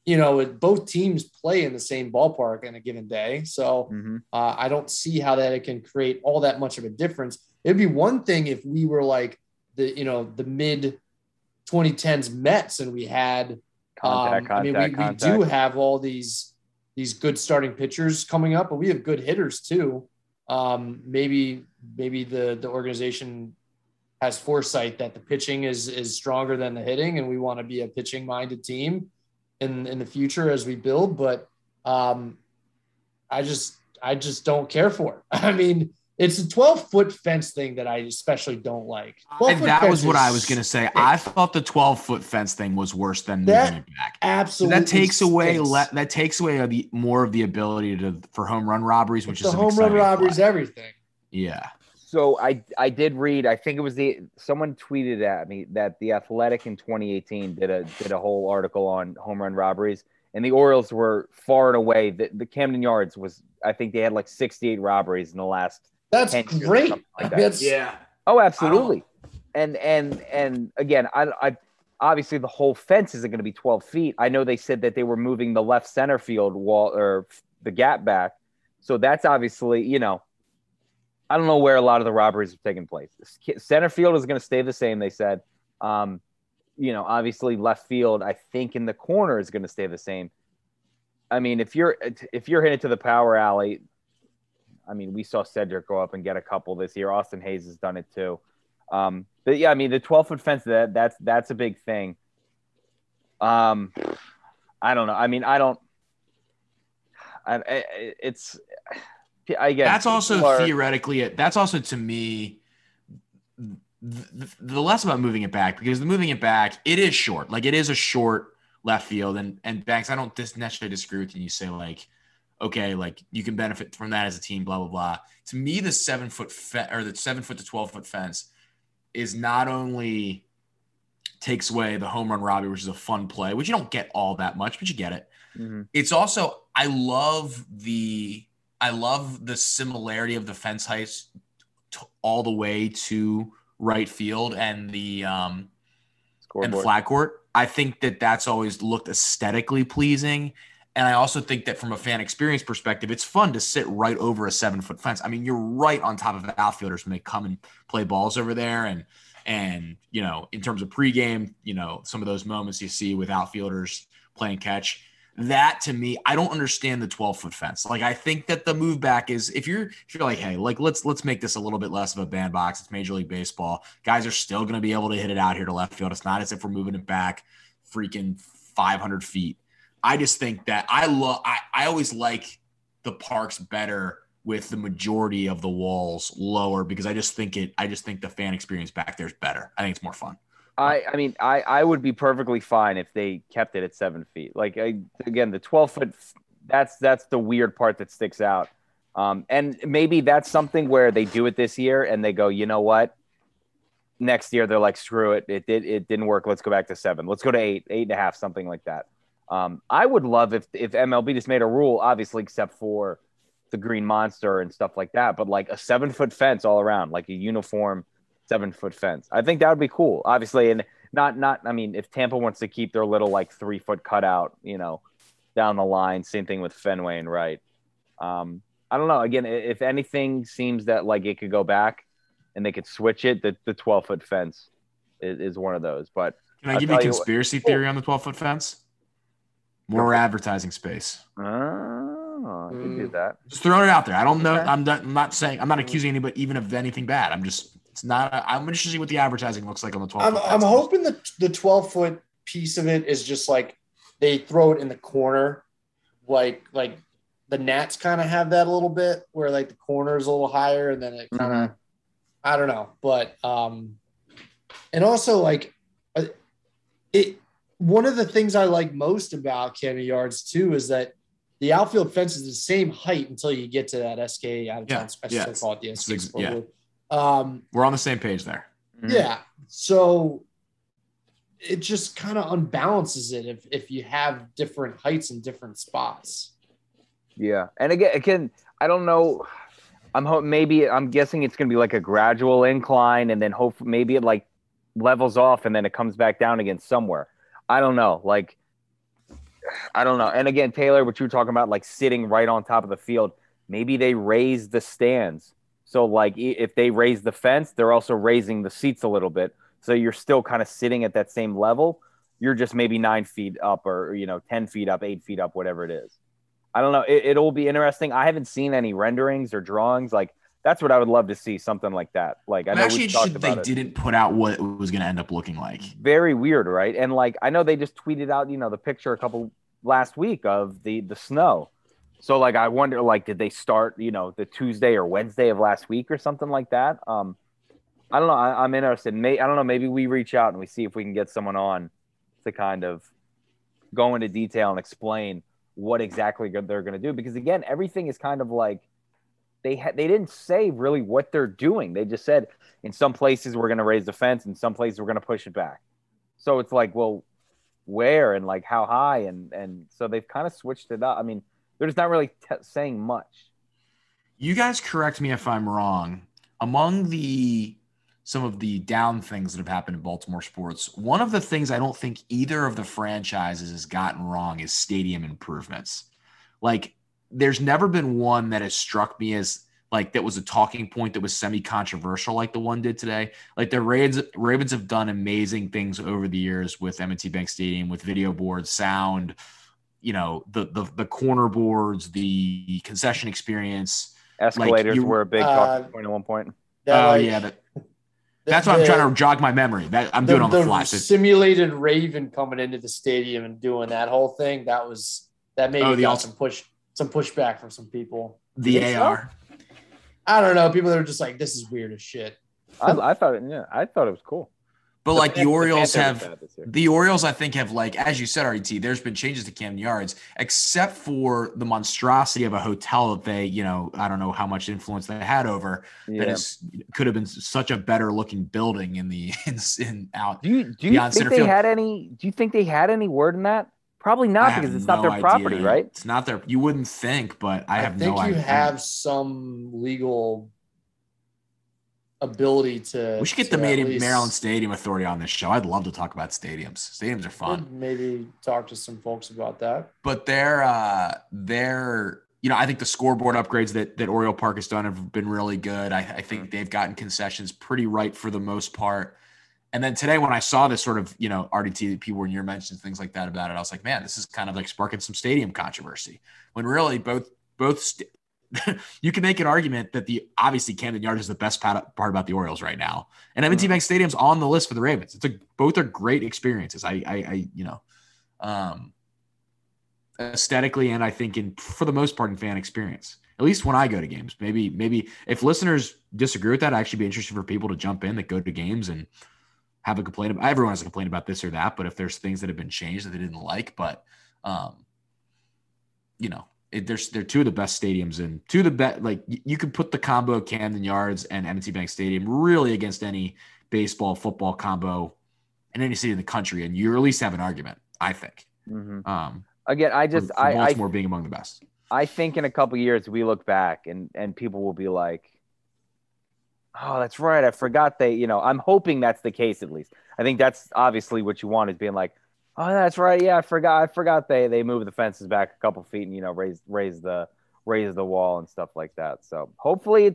you know, both teams play in the same ballpark on a given day. So I don't see how that it can create all that much of a difference. It'd be one thing if we were like the, you know, the mid 2010s Mets and we had, we do have all these good starting pitchers coming up, but we have good hitters too. Maybe the organization has foresight that the pitching is stronger than the hitting. And we want to be a pitching minded team in the future as we build. But I just don't care for it. I mean, it's a 12-foot fence thing that I especially don't like. And that was what I was going to say. I thought the 12-foot fence thing was worse than moving it back. Absolutely. So that takes away more of the ability for home run robberies, which is the home run robberies, everything. Yeah. So I did read, I think it was someone tweeted at me that The Athletic in 2018 did a whole article on home run robberies, and the Orioles were far and away. The Camden Yards was, I think they had like 68 robberies in the last. That's great. Like that. Yeah. Oh, absolutely. And again, I obviously the whole fence isn't going to be 12 feet. I know they said that they were moving the left center field wall or the gap back. So that's obviously, you know, I don't know where a lot of the robberies have taken place. Center field is going to stay the same, they said. You know, obviously left field, I think in the corner is going to stay the same. I mean, if you're hitting to the power alley, I mean, we saw Cedric go up and get a couple this year. Austin Hayes has done it too. But yeah, I mean, the 12-foot fence, that's a big thing. I don't know. I mean, I guess that's also theoretically it. That's also to me, the less about moving it back, because the moving it back, it is short. Like it is a short left field and Banks, I don't necessarily disagree with you. You say like, okay, like you can benefit from that as a team, blah, blah, blah. To me, the 7-foot the 7-foot to 12-foot fence is not only takes away the home run robbery, which is a fun play, which you don't get all that much, but you get it. Mm-hmm. It's also, I love the similarity of the fence heights all the way to right field and the flag court. I think that that's always looked aesthetically pleasing. And I also think that from a fan experience perspective, it's fun to sit right over a 7-foot fence. I mean, you're right on top of outfielders when they come and play balls over there. And, you know, in terms of pregame, you know, some of those moments you see with outfielders playing catch, that to me, I don't understand the 12-foot fence. Like, I think that the move back is if you're like, hey, like, let's make this a little bit less of a bandbox. It's Major League Baseball. Guys are still going to be able to hit it out here to left field. It's not as if we're moving it back freaking 500 feet. I just think that I always like the parks better with the majority of the walls lower, because I just think the fan experience back there is better. I think it's more fun. I mean, I would be perfectly fine if they kept it at 7 feet. Like, again, the 12-foot, that's the weird part that sticks out. And maybe that's something where they do it this year and they go, you know what? Next year, they're like, screw it. It didn't work. Let's go back to 7. Let's go to 8.5, something like that. I would love if MLB just made a rule, obviously, except for the Green Monster and stuff like that, but like a 7-foot fence all around, like a uniform 7-foot fence. I think that would be cool, obviously. And not, I mean, if Tampa wants to keep their little like 3-foot cutout, you know, down the line, same thing with Fenway and Wright. I don't know. Again, if anything seems that like it could go back and they could switch it, the 12-foot fence is one of those, but can I give you a conspiracy theory on the 12-foot fence? More advertising space. Oh, I could do that. Just throwing it out there. I don't know. Okay. I'm not accusing anybody even of anything bad. I'm interested to see what the advertising looks like on the 12-foot. I'm hoping the 12-foot piece of it is just like they throw it in the corner, like the Nats kind of have that a little bit, where like the corner is a little higher, and then it kind of I don't know, but and also like it. One of the things I like most about Camden Yards too is that the outfield fence is the same height until you get to that SK out of town special. Yeah, call it the SK. Yeah. We're on the same page there. Yeah. So it just kind of unbalances it if you have different heights in different spots. Yeah. And again, I don't know. I'm guessing it's going to be like a gradual incline, and then hopefully maybe it like levels off and then it comes back down again somewhere. I don't know. Like, I don't know. And again, Taylor, what you were talking about, like sitting right on top of the field, maybe they raise the stands. So like if they raise the fence, they're also raising the seats a little bit. So you're still kind of sitting at that same level. You're just maybe 9 feet up or, you know, 10 feet up, 8 feet up, whatever it is. I don't know. It'll be interesting. I haven't seen any renderings or drawings. Like, that's what I would love to see, something like that. Like, I know we talked about it. They didn't put out what it was going to end up looking like. Very weird, right? And, like, I know they just tweeted out, you know, the picture a couple last week of the snow. So, like, I wonder, like, did they start, you know, the Tuesday or Wednesday of last week or something like that? I don't know. I'm interested. I don't know. Maybe we reach out and we see if we can get someone on to kind of go into detail and explain what exactly they're going to do. Because, again, everything is kind of like they didn't say really what they're doing. They just said in some places we're going to raise the fence, in some places we're going to push it back. So it's like, well, where and like how high? And so they've kind of switched it up. I mean, they're just not really saying much. You guys correct me if I'm wrong. Among some of the down things that have happened in Baltimore sports, one of the things I don't think either of the franchises has gotten wrong is stadium improvements. Like, there's never been one that has struck me as like, that was a talking point that was semi-controversial, like the one did today. Like, the Ravens have done amazing things over the years with M&T Bank Stadium, with video boards, sound, you know, the corner boards, the concession experience. Escalators were a big talking point at one point. That's why I'm trying to jog my memory. I'm doing on the fly. The simulated Raven coming into the stadium and doing that whole thing, that maybe got some pushback from some people. The AR. So? I don't know. People that are just like, this is weird as shit. I thought it was cool. But like the Orioles have – the Orioles, I think, have, like, as you said, RET, there's been changes to Camden Yards, except for the monstrosity of a hotel that they, you know, I don't know how much influence they had over. Yeah. That could have been such a better-looking building out. Do you think they had any word in that? Probably not, because it's not their property, right? It's not their – you wouldn't think, but I have no idea. I think you have some legal – ability to. We should get the Maryland Stadium Authority on this show. I'd love to talk about stadiums. Stadiums are fun. Maybe talk to some folks about that. But you know, I think the scoreboard upgrades that Oriole Park has done have been really good. I think they've gotten concessions pretty right for the most part. And then today, when I saw this sort of, you know, RDT, people were in your mentions, things like that about it, I was like, man, this is kind of like sparking some stadium controversy. When really both you can make an argument that obviously Camden Yards is the best part about the Orioles right now, and M&T Bank Stadium's on the list for the Ravens. It's both are great experiences. Aesthetically, and I think for the most part in fan experience. At least when I go to games. Maybe if listeners disagree with that, I'd actually be interested for people to jump in that go to games and have a complaint. Everyone has a complaint about this or that, but if there's things that have been changed that they didn't like, but you know. They're two of the best stadiums in two of the best. Like, you could put the combo Camden Yards and M&T Bank Stadium really against any baseball football combo in any city in the country, and you at least have an argument. I think. Mm-hmm. Again, I Baltimore being among the best. I think in a couple of years we look back and people will be like, "Oh, that's right, I forgot they." You know, I'm hoping that's the case at least. I think that's obviously what you want, is being like, "Oh, that's right. Yeah, I forgot they moved the fences back a couple feet and, you know, raise the wall and stuff like that." So hopefully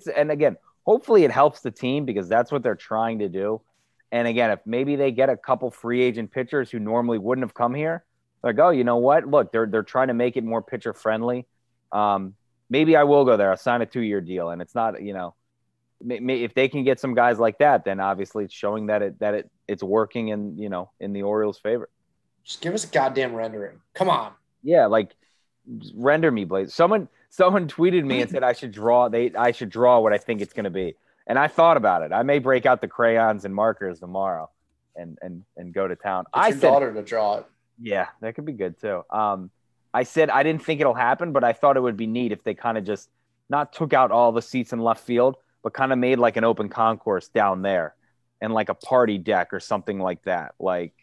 hopefully it helps the team, because that's what they're trying to do. And again, if maybe they get a couple free agent pitchers who normally wouldn't have come here, like, oh, you know what? Look, they're trying to make it more pitcher friendly. Maybe I will go there. I'll sign a 2-year deal, and it's not, you know, if they can get some guys like that, then obviously it's showing that it's working in, you know, in the Orioles' favor. Just give us a goddamn rendering. Come on. Yeah, like, render me, Blaze. Someone tweeted me and said I should draw what I think it's going to be. And I thought about it. I may break out the crayons and markers tomorrow and go to town. I said, your daughter to draw it. Yeah, that could be good too. I said I didn't think it'll happen, but I thought it would be neat if they kind of just not took out all the seats in left field, but kind of made like an open concourse down there and like a party deck or something like that. Like,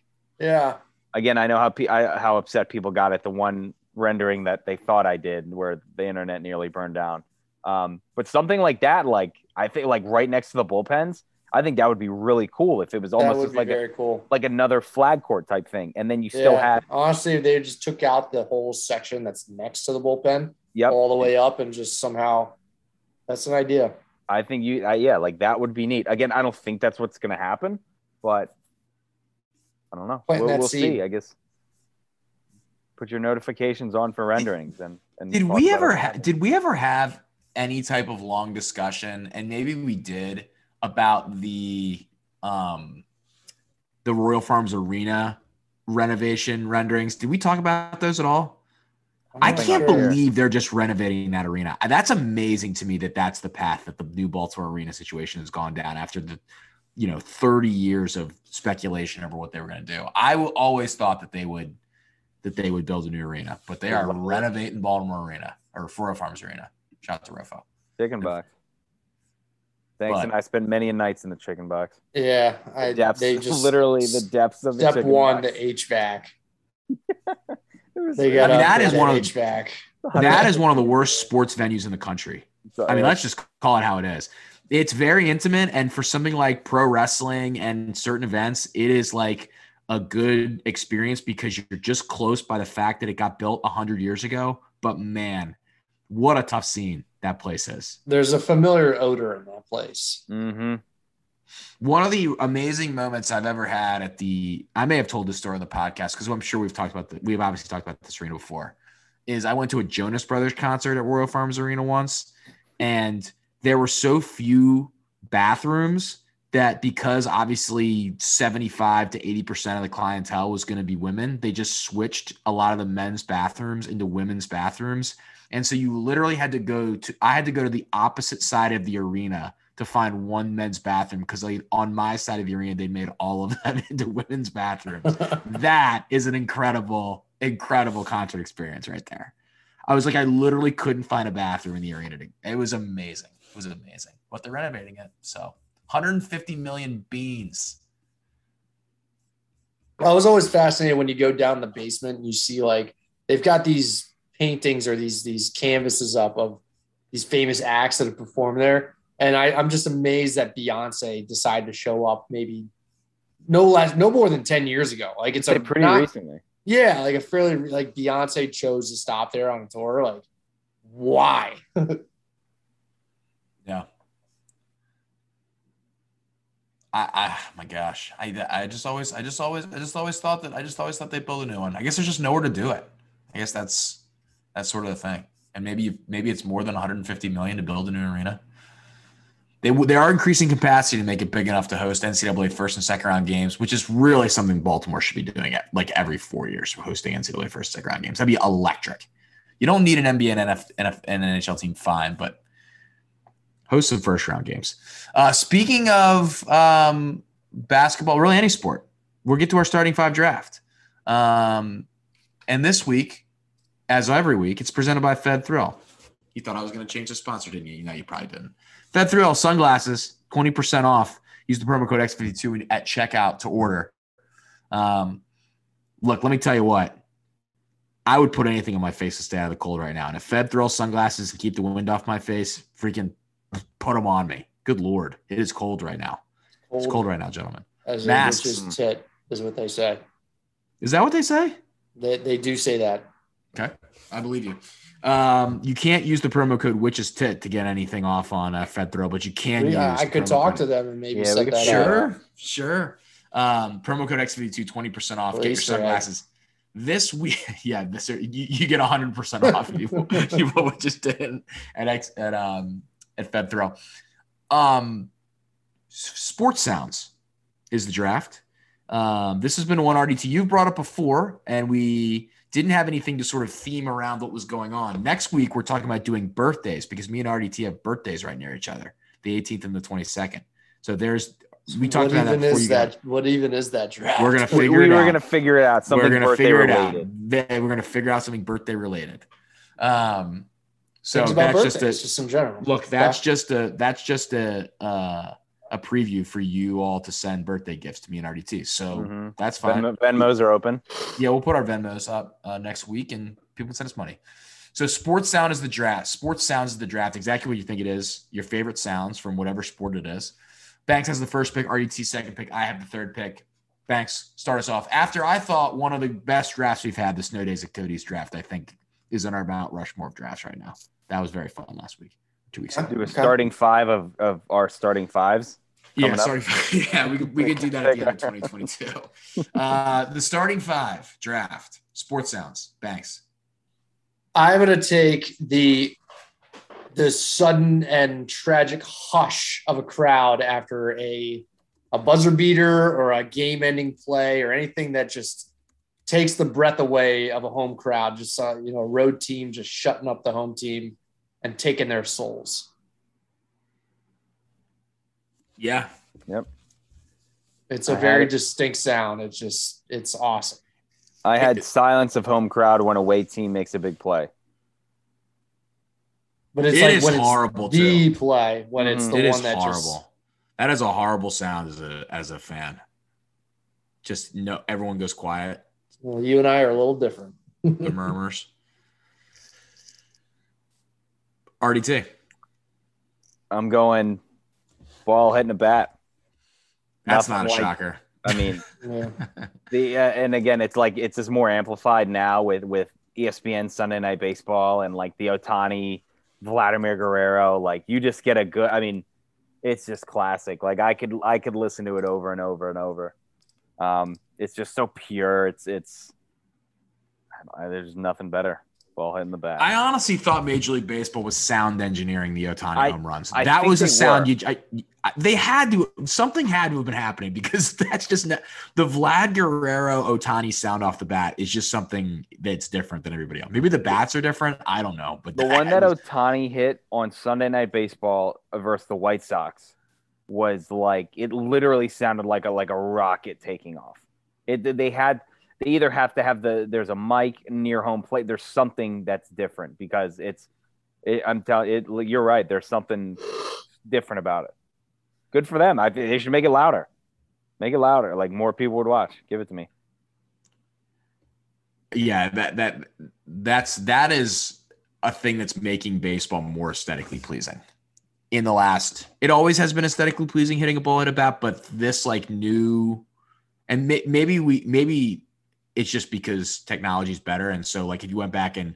yeah. Again, I know how upset people got at the one rendering that they thought I did, where the internet nearly burned down. But something like that, like I think, like right next to the bullpens, I think that would be really cool if it was almost just like very cool, like another flag court type thing. And then you still had – honestly, if they just took out the whole section that's next to the bullpen all the way up and just somehow – that's an idea. I think like that would be neat. Again, I don't think that's what's going to happen, but I don't know. We'll see, I guess. Put your notifications on for renderings. And did we ever have any type of long discussion, and maybe we did, about the Royal Farms Arena renovation renderings? Did we talk about those at all? I can't believe they're just renovating that arena. That's amazing to me that that's the path that the new Baltimore Arena situation has gone down after the, 30 years of speculation over what they were going to do. I always thought that they would build a new arena, but they are renovating Baltimore Arena or Royal Farms Arena. Shout out to Rofo. Chicken box. Thanks, and I spent many nights in the chicken box. Yeah, the depths of the chicken box. Step one, the HVAC. That is one of the worst sports venues in the country. I mean, let's just call it how it is. It's very intimate, and for something like pro wrestling and certain events, it is like a good experience because you're just close by the fact that it got built 100 years ago. But man, what a tough scene that place is. There's a familiar odor in that place. Mm-hmm. One of the amazing moments I've ever had I may have told this story on the podcast because I'm sure we've obviously talked about this arena before, is I went to a Jonas Brothers concert at Royal Farms Arena once, and there were so few bathrooms that because obviously 75 to 80% of the clientele was going to be women, they just switched a lot of the men's bathrooms into women's bathrooms. And so you literally I had to go to the opposite side of the arena to find one men's bathroom because on my side of the arena, they made all of them into women's bathrooms. That is an incredible, incredible concert experience right there. I was like, I literally couldn't find a bathroom in the arena. It was amazing. It was amazing. But they're renovating it. So 150 million beans. I was always fascinated when you go down the basement and you see they've got these paintings or these canvases up of these famous acts that have performed there. And I'm just amazed that Beyonce decided to show up maybe no more than 10 years ago. Like it's pretty recently. Yeah. Like a fairly Beyonce chose to stop there on a tour. Like why? Yeah. I just always thought they'd build a new one. I guess there's just nowhere to do it. I guess that's sort of the thing. And maybe it's more than 150 million to build a new arena. They are increasing capacity to make it big enough to host NCAA first and second round games, which is really something Baltimore should be doing at every 4 years, hosting NCAA first and second round games. That'd be electric. You don't need an NBA and NHL team, fine, but host some first round games. Speaking of basketball, really any sport, we'll get to our starting five draft. And this week, as every week, it's presented by Fed Thrill. You thought I was going to change the sponsor, didn't you? No, you probably didn't. Fed Thrill sunglasses, 20% off. Use the promo code X52 at checkout to order. Look, let me tell you what. I would put anything on my face to stay out of the cold right now. And if Fed Thrill sunglasses can keep the wind off my face, freaking put them on me. Good Lord. It is cold right now. It's cold right now, gentlemen. As masks is what they say. Is that what they say? They do say that. Okay. I believe you. You can't use the promo code Witch's Tit to get anything off on Fed Thrill, but you can use. I could talk to them and maybe set that up. Sure. Promo code XV2, 20% off. Get your sunglasses this week. Yeah, you get 100% off. You just did at Fed Thrill. Sports Sounds is the draft. This has been one RDT you've brought up before, and we didn't have anything to sort of theme around what was going on. Next week, we're talking about doing birthdays because me and RDT have birthdays right near each other, the 18th and the 22nd. So we talked about that before. What even is that draft? We're going to figure it out. We're going to figure it out. Something birthday related. We're going to figure out something birthday related. So that's just some general. Look, that's just a preview for you all to send birthday gifts to me and RDT. So that's fine. Venmos are open. Yeah, we'll put our Venmos up next week and people can send us money. So Sports Sound is the draft. Sports Sounds is the draft. Exactly what you think it is. Your favorite sounds from whatever sport it is. Banks has the first pick, RDT second pick. I have the third pick. Banks, start us off. After I thought one of the best drafts we've had, the Snow Days at Cody's draft, I think is on our Mount Rushmore of drafts right now. That was very fun last week, 2 weeks ago. Do a starting five of our starting fives. Yeah, sorry. Yeah, we could do that at the end of 2022. The starting five draft. Sports Sounds. Banks. I'm going to take the sudden and tragic hush of a crowd after a buzzer beater or a game-ending play or anything that just takes the breath away of a home crowd. Just a road team just shutting up the home team and taking their souls. Yeah. Yep. It's a very distinct sound. It's awesome. I had silence of home crowd when away team makes a big play. But it's horrible. That is a horrible sound as a fan. Just no, everyone goes quiet. Well, you and I are a little different. The murmurs. RDT. I'm going ball hitting a bat. That's nothing, not a shocker. I mean, yeah. And again, it's just more amplified now with ESPN Sunday Night Baseball and like the Ohtani, Vladimir Guerrero. Like you just get a good. I mean, it's just classic. Like I could listen to it over and over and over. It's just so pure. There's nothing better. Ball hitting the bat. I honestly thought Major League Baseball was sound engineering the Ohtani home runs. That was a sound. Something had to have been happening because that's just the Vlad Guerrero Ohtani sound off the bat is just something that's different than everybody else. Maybe the bats are different. I don't know. But the one that Ohtani hit on Sunday Night Baseball versus the White Sox was like, it literally sounded like a rocket taking off. They either have to have there's a mic near home plate. There's something that's different because you're right. There's something different about it. Good for them. They should make it louder. Make it louder. Like more people would watch. Give it to me. Yeah. That is a thing that's making baseball more aesthetically pleasing. It always has been aesthetically pleasing hitting a ball at a bat, but this like new, and maybe it's just because technology is better. And so like if you went back and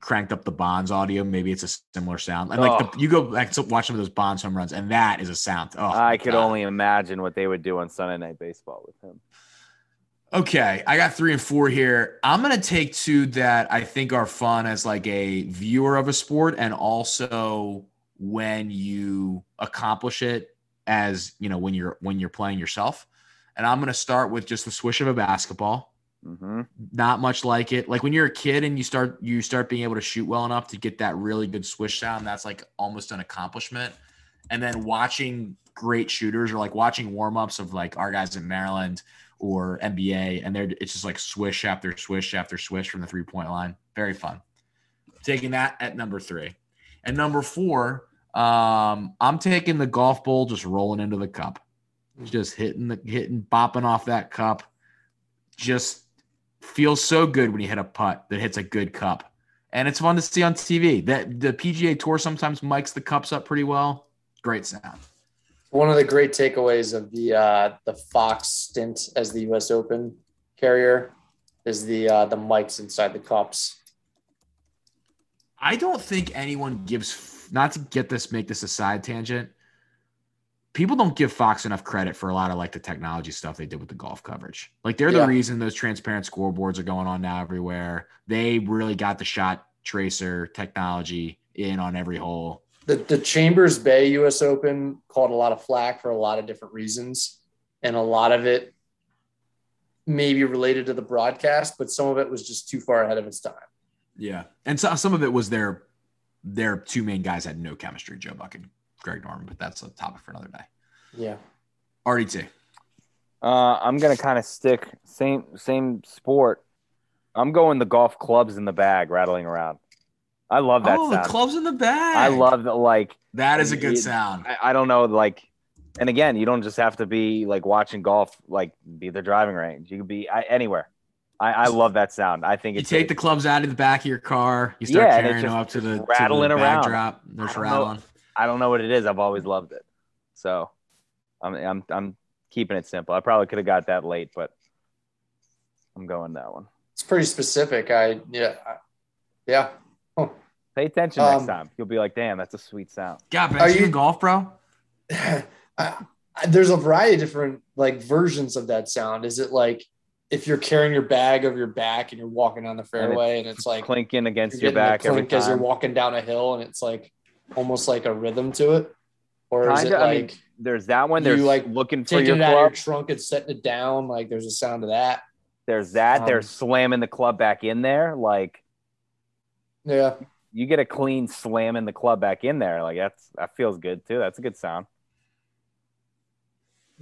cranked up the Bonds audio, maybe it's a similar sound. And you go back to watch some of those Bonds home runs and that is a sound. Oh, I could only imagine what they would do on Sunday Night Baseball with him. Okay. I got 3 and 4 here. I'm going to take two that I think are fun as like a viewer of a sport. And also when you accomplish it as, you know, when you're playing yourself. And I'm going to start with just the swish of a basketball. Mm-hmm. Not much like it. Like when you're a kid and you start being able to shoot well enough to get that really good swish sound, that's like almost an accomplishment. And then watching great shooters or like watching warm-ups of like our guys in Maryland or NBA, and it's just like swish after swish after swish from the three-point line. Very fun. Taking that at number 3. And number 4, I'm taking the golf ball just rolling into the cup. Just bopping off that cup. Just feels so good when you hit a putt that hits a good cup. And it's fun to see on TV. That the PGA Tour sometimes mics the cups up pretty well. Great sound. One of the great takeaways of the Fox stint as the U.S. Open carrier is the mics inside the cups. I don't think anyone gives – not to make this a side tangent – people don't give Fox enough credit for a lot of like the technology stuff they did with the golf coverage. Like they're the reason those transparent scoreboards are going on now everywhere. They really got the shot tracer technology in on every hole. The Chambers Bay U.S. Open caught a lot of flack for a lot of different reasons. And a lot of it may be related to the broadcast, but some of it was just too far ahead of its time. Yeah. And so, some of it was their two main guys had no chemistry, Joe Buck and Greg Norman, but that's a topic for another day. Yeah. RDT. I'm going to kind of stick same sport. I'm going the golf clubs in the bag rattling around. I love that sound. The clubs in the bag. I love that. Like that is a good sound. I don't know. Like, and again, you don't just have to be like watching golf, like be the driving range. You could be anywhere. I love that sound. I think you take the clubs out of the back of your car. You start carrying them up to the rattling around. Backdrop. There's rattling. I don't know what it is. I've always loved it. So I'm keeping it simple. I probably could have got that late, but I'm going that one. It's pretty specific. Yeah. Oh. Pay attention next time. You'll be like, damn, that's a sweet sound. God, man, are you in golf, bro? There's a variety of different like versions of that sound. Is it like if you're carrying your bag over your back and you're walking down the fairway and it's like clinking against your back every time as you're walking down a hill, and it's like almost like a rhythm to it? Or kinda, is it like, I mean, there's that one. There's like looking for your club, taking it out of your trunk and setting it down. Like there's a sound of that. There's that. They're slamming the club back in there. Like, yeah, you get a clean slamming the club back in there. Like that feels good too. That's a good sound.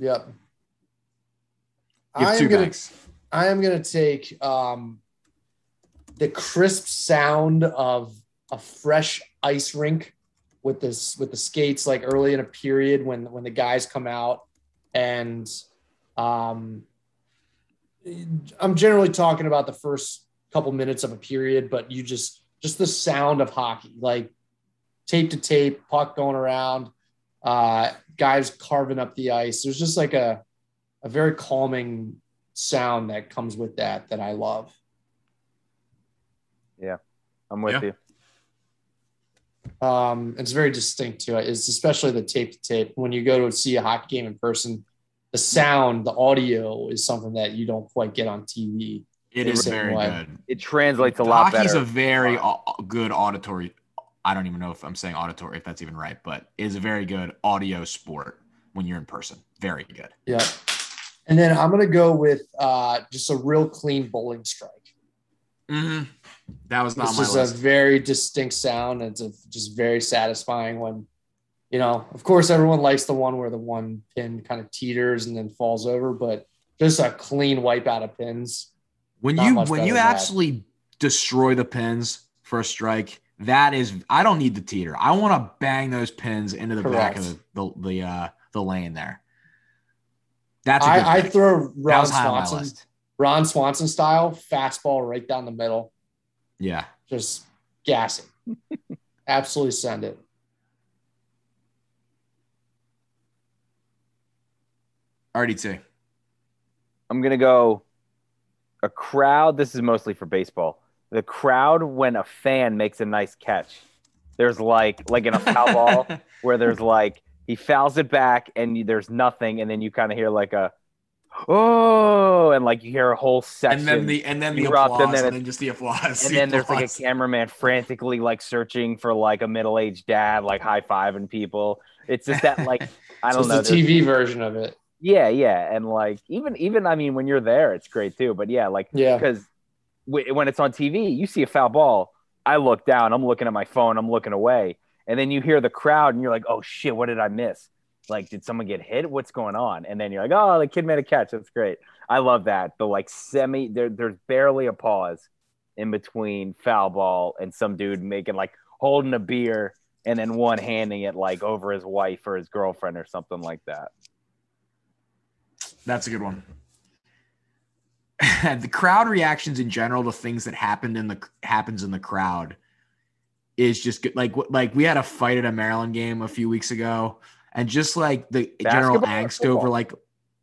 Yep. I am gonna take the crisp sound of a fresh ice rink with the skates, like early in a period when the guys come out, and I'm generally talking about the first couple minutes of a period, but you just the sound of hockey, like tape to tape, puck going around, guys carving up the ice. There's just like a very calming sound that comes with that I love. Yeah, I'm with you. It's very distinct too. It's especially the tape to tape. When you go to see a hockey game in person, the sound, the audio is something that you don't quite get on TV. It is very good. It translates a lot better. Hockey's a very good auditory. I don't even know if I'm saying auditory, if that's even right, but it is a very good audio sport when you're in person. Very good. Yeah. And then I'm going to go with just a real clean bowling strike. Mm-hmm. That was not my list. It's just a very distinct sound. It's just very satisfying when, you know, of course, everyone likes the one where the one pin kind of teeters and then falls over, but just a clean wipe out of pins. When you actually destroy the pins for a strike, that is, I don't need the teeter. I want to bang those pins into the back of the lane there. That's a good I throw Ron Swanson style fastball right down the middle. Yeah, just gas it. Absolutely send it. RDT. I'm gonna go a crowd. This is mostly for baseball. The crowd when a fan makes a nice catch. There's like in a foul ball where there's like he fouls it back and there's nothing, and then you kind of hear like a oh, and like you hear a whole section, and then the applause, and then just the applause, and then there's like a cameraman frantically like searching for like a middle-aged dad like high-fiving people. It's just that like I don't know, the TV version of it. Yeah, and like even I mean when you're there, it's great too. But because when it's on TV, you see a foul ball. I look down. I'm looking at my phone. I'm looking away. And then you hear the crowd and you're like, oh, shit, what did I miss? Like, did someone get hit? What's going on? And then you're like, oh, the kid made a catch. That's great. I love that. The like there's barely a pause in between foul ball and some dude making like holding a beer and then one handing it like over his wife or his girlfriend or something like that. That's a good one. The crowd reactions in general to things that happens in the crowd is just good. Like we had a fight at a Maryland game a few weeks ago, and just like the general angst over like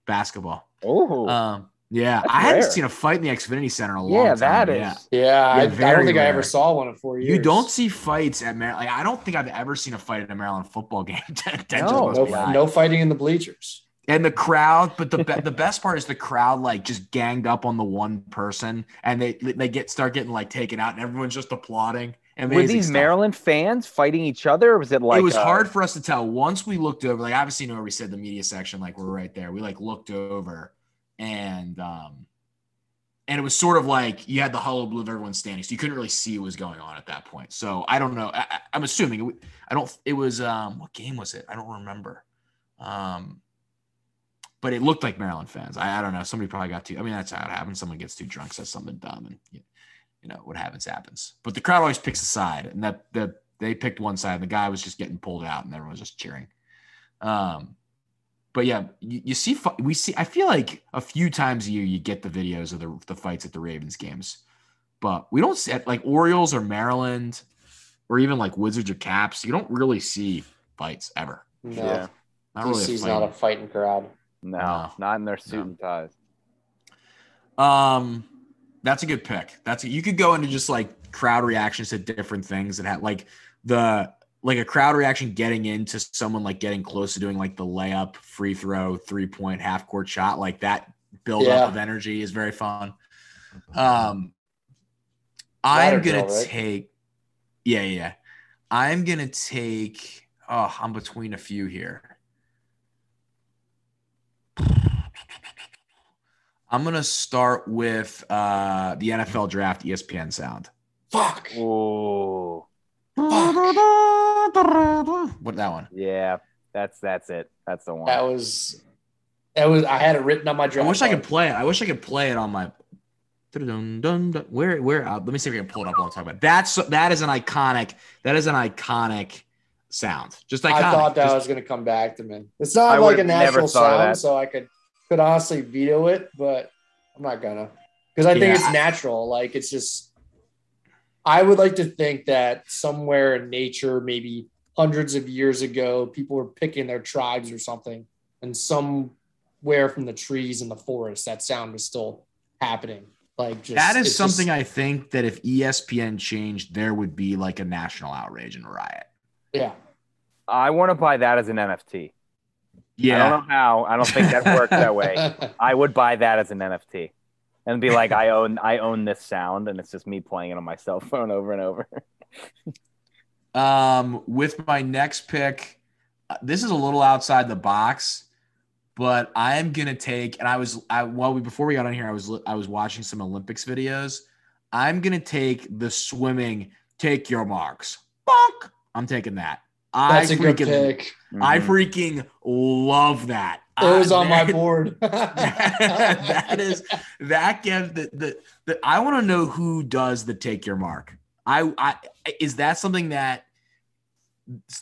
basketball. Oh, yeah, I hadn't seen a fight in the Xfinity Center in a long time. I don't think rare. I ever saw one in 4 years. You don't see fights at Maryland. Like, I don't think I've ever seen a fight at a Maryland football game. No fighting in the bleachers. And the crowd, but the best part is the crowd like just ganged up on the one person, and they start getting like taken out, and everyone's just applauding. Amazing were these stuff. Maryland fans fighting each other? Or was it like it was hard for us to tell? Once we looked over, like obviously we said the media section, like we're right there. We like looked over, and it was sort of like you had the hullabaloo of everyone standing, so you couldn't really see what was going on at that point. So I don't know. I'm assuming it was what game was it? I don't remember. But it looked like Maryland fans. I don't know. Somebody probably got too – I mean, that's how it happens. Someone gets too drunk, says something dumb, and, you know, what happens, happens. But the crowd always picks a side, and that they picked one side, and the guy was just getting pulled out, and everyone was just cheering. But, yeah, I feel like a few times a year you get the videos of the fights at the Ravens games. But we don't see – like Orioles or Maryland or even like Wizards or Caps, you don't really see fights ever. No. Yeah. DC's really not a fighting crowd. No, not in their suit and ties. That's a good pick. You could go into just like crowd reactions to different things and have like a crowd reaction getting into someone like getting close to doing like the layup, free throw, 3-point, half court shot, like that build up of energy is very fun. I'm gonna take, I'm gonna take. Oh, I'm between a few here. I'm gonna start with the NFL Draft ESPN sound. Fuck. Ooh. Fuck. What, that one? Yeah, that's it. That's the one. That was. I had it written on my draft. I wish I could play it. I wish I could play it on my. Where? Let me see if I can pull it up while I'm talking about it. That is an iconic sound. Just iconic. I thought that was going to come back to me. It's not like a national sound, so I could honestly veto it, but I'm not gonna because I think it's natural. Like it's just, I would like to think that somewhere in nature, maybe hundreds of years ago, people were picking their tribes or something, and somewhere from the trees in the forest, that sound was still happening. Like just, that is something I think that if ESPN changed, there would be like a national outrage and riot. Yeah. I want to buy that as an NFT. Yeah. I don't know how. I don't think that works that way. I would buy that as an NFT and be like, I own this sound, and it's just me playing it on my cell phone over and over. With my next pick, this is a little outside the box. But I am gonna take, and before we got on here, I was watching some Olympics videos. I'm gonna take the swimming. Take your marks. Bonk. I'm taking that. That's a good pick. I freaking love that. It was on my board. that gives the I want to know who does the take your mark. Is that something that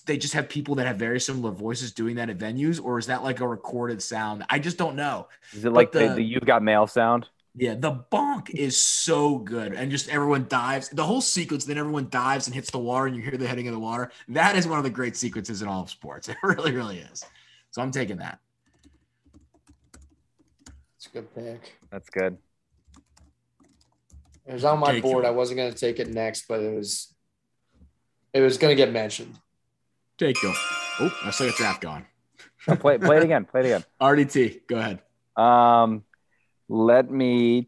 they just have people that have very similar voices doing that at venues, or is that like a recorded sound? I just don't know. Is it like the You've Got Mail sound? Yeah. The bonk is so good. And just everyone dives, the whole sequence, then everyone dives and hits the water and you hear the hitting of the water. That is one of the great sequences in all of sports. It really, really is. So I'm taking that. That's a good pick. That's good. It was on my board. I wasn't going to take it next, but it was going to get mentioned. Take your. Oh, I saw your draft gone. No, play it again. Play it again. RDT, go ahead. Let me.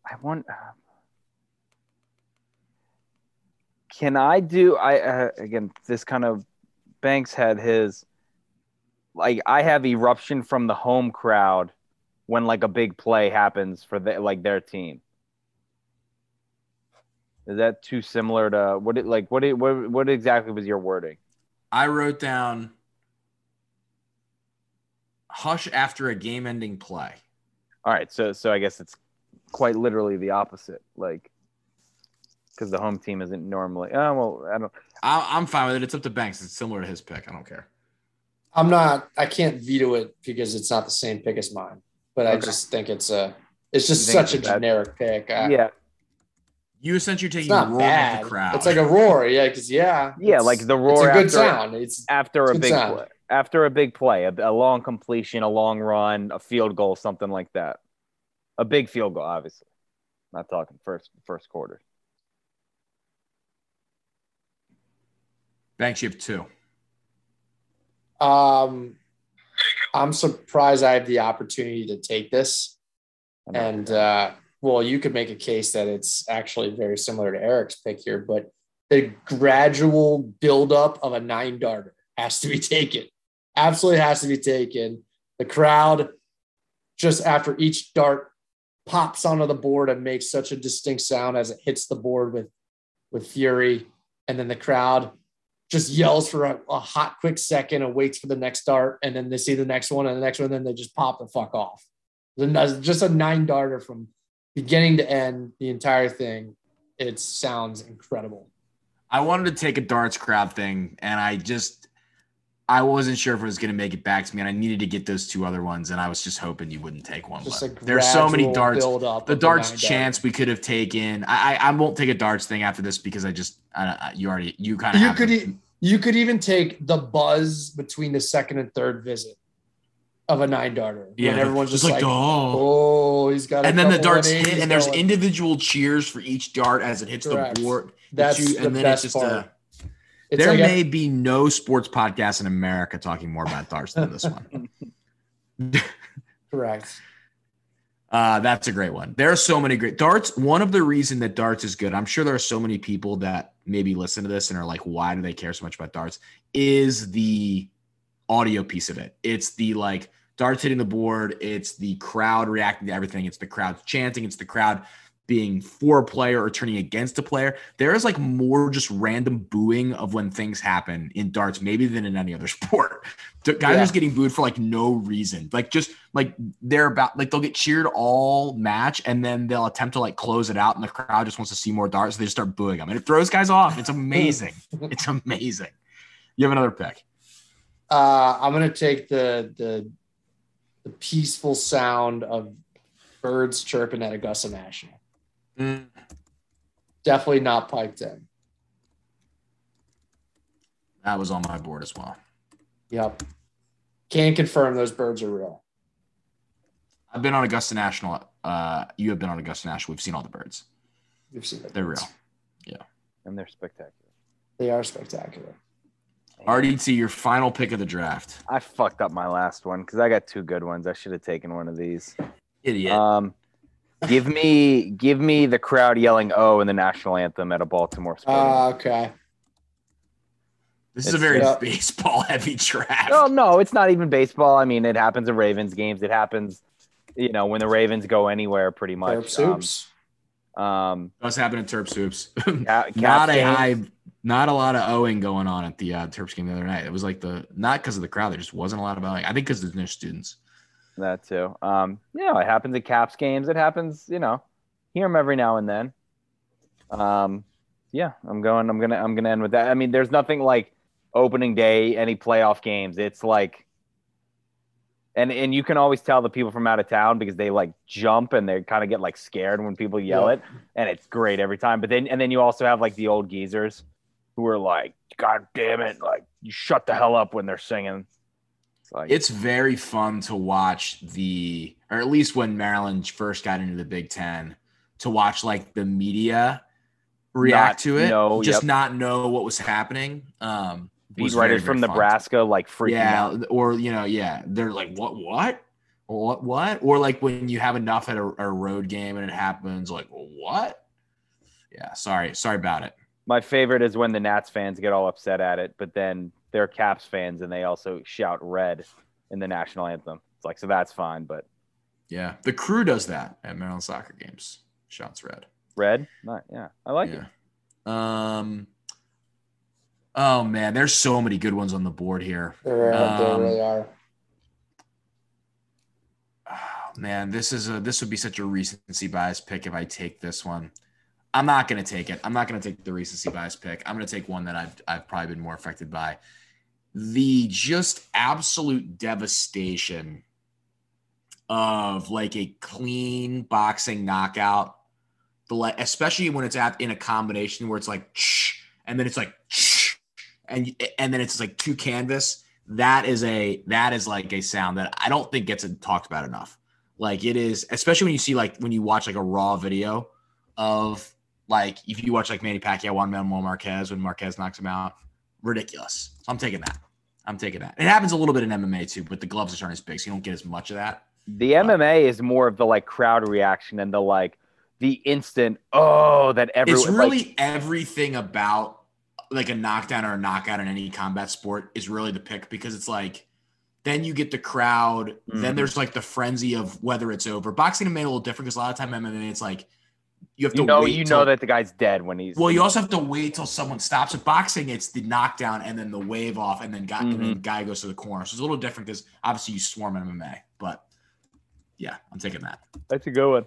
I want. Can I do? Again, this kind of. Banks had his. Like I have eruption from the home crowd when like a big play happens for their team. Is that too similar to what exactly was your wording? I wrote down hush after a game-ending play. All right, so I guess it's quite literally the opposite, like because the home team isn't normally. Oh well, I don't. I'm fine with it. It's up to Banks. It's similar to his pick. I don't care. I can't veto it because it's not the same pick as mine. But okay. I just think it's just such a generic pick. Yeah. You essentially taking a roar of the crowd. It's like a roar, yeah, like the roar. It's a good sound. After a big play, a long completion, a long run, a field goal, something like that. A big field goal, obviously. Not talking first quarter. Banks, you have two. I'm surprised I have the opportunity to take this, Well, you could make a case that it's actually very similar to Eric's pick here, but the gradual buildup of a 9-darter has to be taken. Absolutely has to be taken. The crowd, just after each dart, pops onto the board and makes such a distinct sound as it hits the board with fury. And then the crowd just yells for a hot, quick second and waits for the next dart. And then they see the next one and the next one, and then they just pop the fuck off. Just a 9-darter from beginning to end, the entire thing, it sounds incredible. I wanted to take a darts crowd thing, and I just – I wasn't sure if it was going to make it back to me, and I needed to get those two other ones, and I was just hoping you wouldn't take one. There's so many darts. The darts chance we could have taken. I won't take a darts thing after this because I just you could even take the buzz between the second and third visit of a nine darter. Yeah, and everyone's just like, oh, he's got. And then the darts hit, and there's individual cheers for each dart as it hits the board. That's the best part. There may be no sports podcast in America talking more about darts than this one. Correct. That's a great one. There are so many great darts. One of the reasons that darts is good, I'm sure there are so many people that maybe listen to this and are like, why do they care so much about darts? Is the audio piece of it. It's the like darts hitting the board. It's the crowd reacting to everything. It's the crowd chanting. It's the crowd being for a player or turning against a player. There is like more just random booing of when things happen in darts, maybe than in any other sport. The guys are just getting booed for like no reason. Like just like they're about like they'll get cheered all match and then they'll attempt to like close it out and the crowd just wants to see more darts. So they just start booing them and it throws guys off. It's amazing. It's amazing. You have another pick. I'm going to take the peaceful sound of birds chirping at Augusta National. Definitely not piped in. That was on my board as well. Yep. Can confirm those birds are real. I've been on Augusta National. You have been on Augusta National. We've seen all the birds. We've seen them. They're real. Yeah. And they're spectacular. They are spectacular. RDT, your final pick of the draft. I fucked up my last one because I got two good ones. I should have taken one of these. Idiot. Give me the crowd yelling "Oh" in the national anthem at a Baltimore Sporting. Okay. It's a very baseball-heavy draft. Well, no, it's not even baseball. I mean, it happens in Ravens games. It happens, you know, when the Ravens go anywhere, pretty much. Terps Hoops. Does happen in Terps Hoops. Not a lot of owing going on at the Terps game the other night. It was like not because of the crowd. There just wasn't a lot of owing. I think because there's no students. That too. It happens at Caps games. It happens, you know, hear them every now and then. I'm gonna end with that. I mean, there's nothing like opening day, any playoff games. It's like, and you can always tell the people from out of town because they like jump and they kind of get like scared when people yell it, and it's great every time. But then you also have like the old geezers who are like, God damn it, like you shut the hell up when they're singing. It's very fun to watch or at least when Maryland first got into the Big Ten, to watch like the media react to it, not know what was happening. These writers from Nebraska, like freaking out, or you know, they're like, what, or like when you have enough at a road game and it happens, like what? Yeah, sorry about it. My favorite is when the Nats fans get all upset at it, but then they're Caps fans, and they also shout red in the national anthem. It's like, so that's fine, but yeah, the crew does that at Maryland soccer games. Shouts red. Red? Not, yeah, I like it. Oh man, there's so many good ones on the board here. There really are. Oh man, this would be such a recency bias pick if I take this one. I'm not going to take it. I'm not going to take the recency bias pick. I'm going to take one that I've probably been more affected by. The just absolute devastation of like a clean boxing knockout, especially when it's in a combination where it's like, and then it's like, and then it's like two canvas. That is like a sound that I don't think gets talked about enough. Like it is, especially when you see like, when you watch like a raw video of, like if you watch like Manny Pacquiao, Juan Manuel Marquez, when Marquez knocks him out, ridiculous. So I'm taking that. It happens a little bit in MMA too, but the gloves aren't as big, so you don't get as much of that. The MMA is more of the like crowd reaction and the like the instant that everyone. It's really like, everything about like a knockdown or a knockout in any combat sport is really the pick because it's like then you get the crowd. Mm-hmm. Then there's like the frenzy of whether it's over. Boxing MMA a little different because a lot of time MMA it's like. You have to wait. You know that the guy's dead when he's. Well, you also have to wait till someone stops. At boxing, it's the knockdown and then the wave off, and then the guy goes to the corner. So it's a little different because obviously you swarm MMA, but yeah, I'm taking that. That's a good one.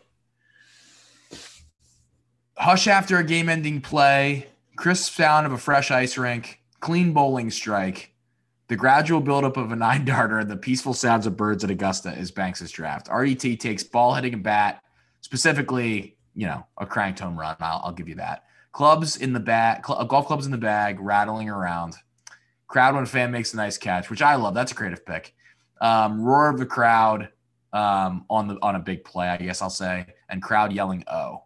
Hush after a game-ending play, crisp sound of a fresh ice rink, clean bowling strike. The gradual buildup of a nine darter and the peaceful sounds of birds at Augusta is Banks' draft. RET takes ball hitting and bat, specifically, you know, a cranked home run. I'll give you that. Clubs in the bag, golf clubs in the bag, rattling around. Crowd when a fan makes a nice catch, which I love. That's a creative pick. Roar of the crowd on a big play, I guess I'll say. And crowd yelling, oh,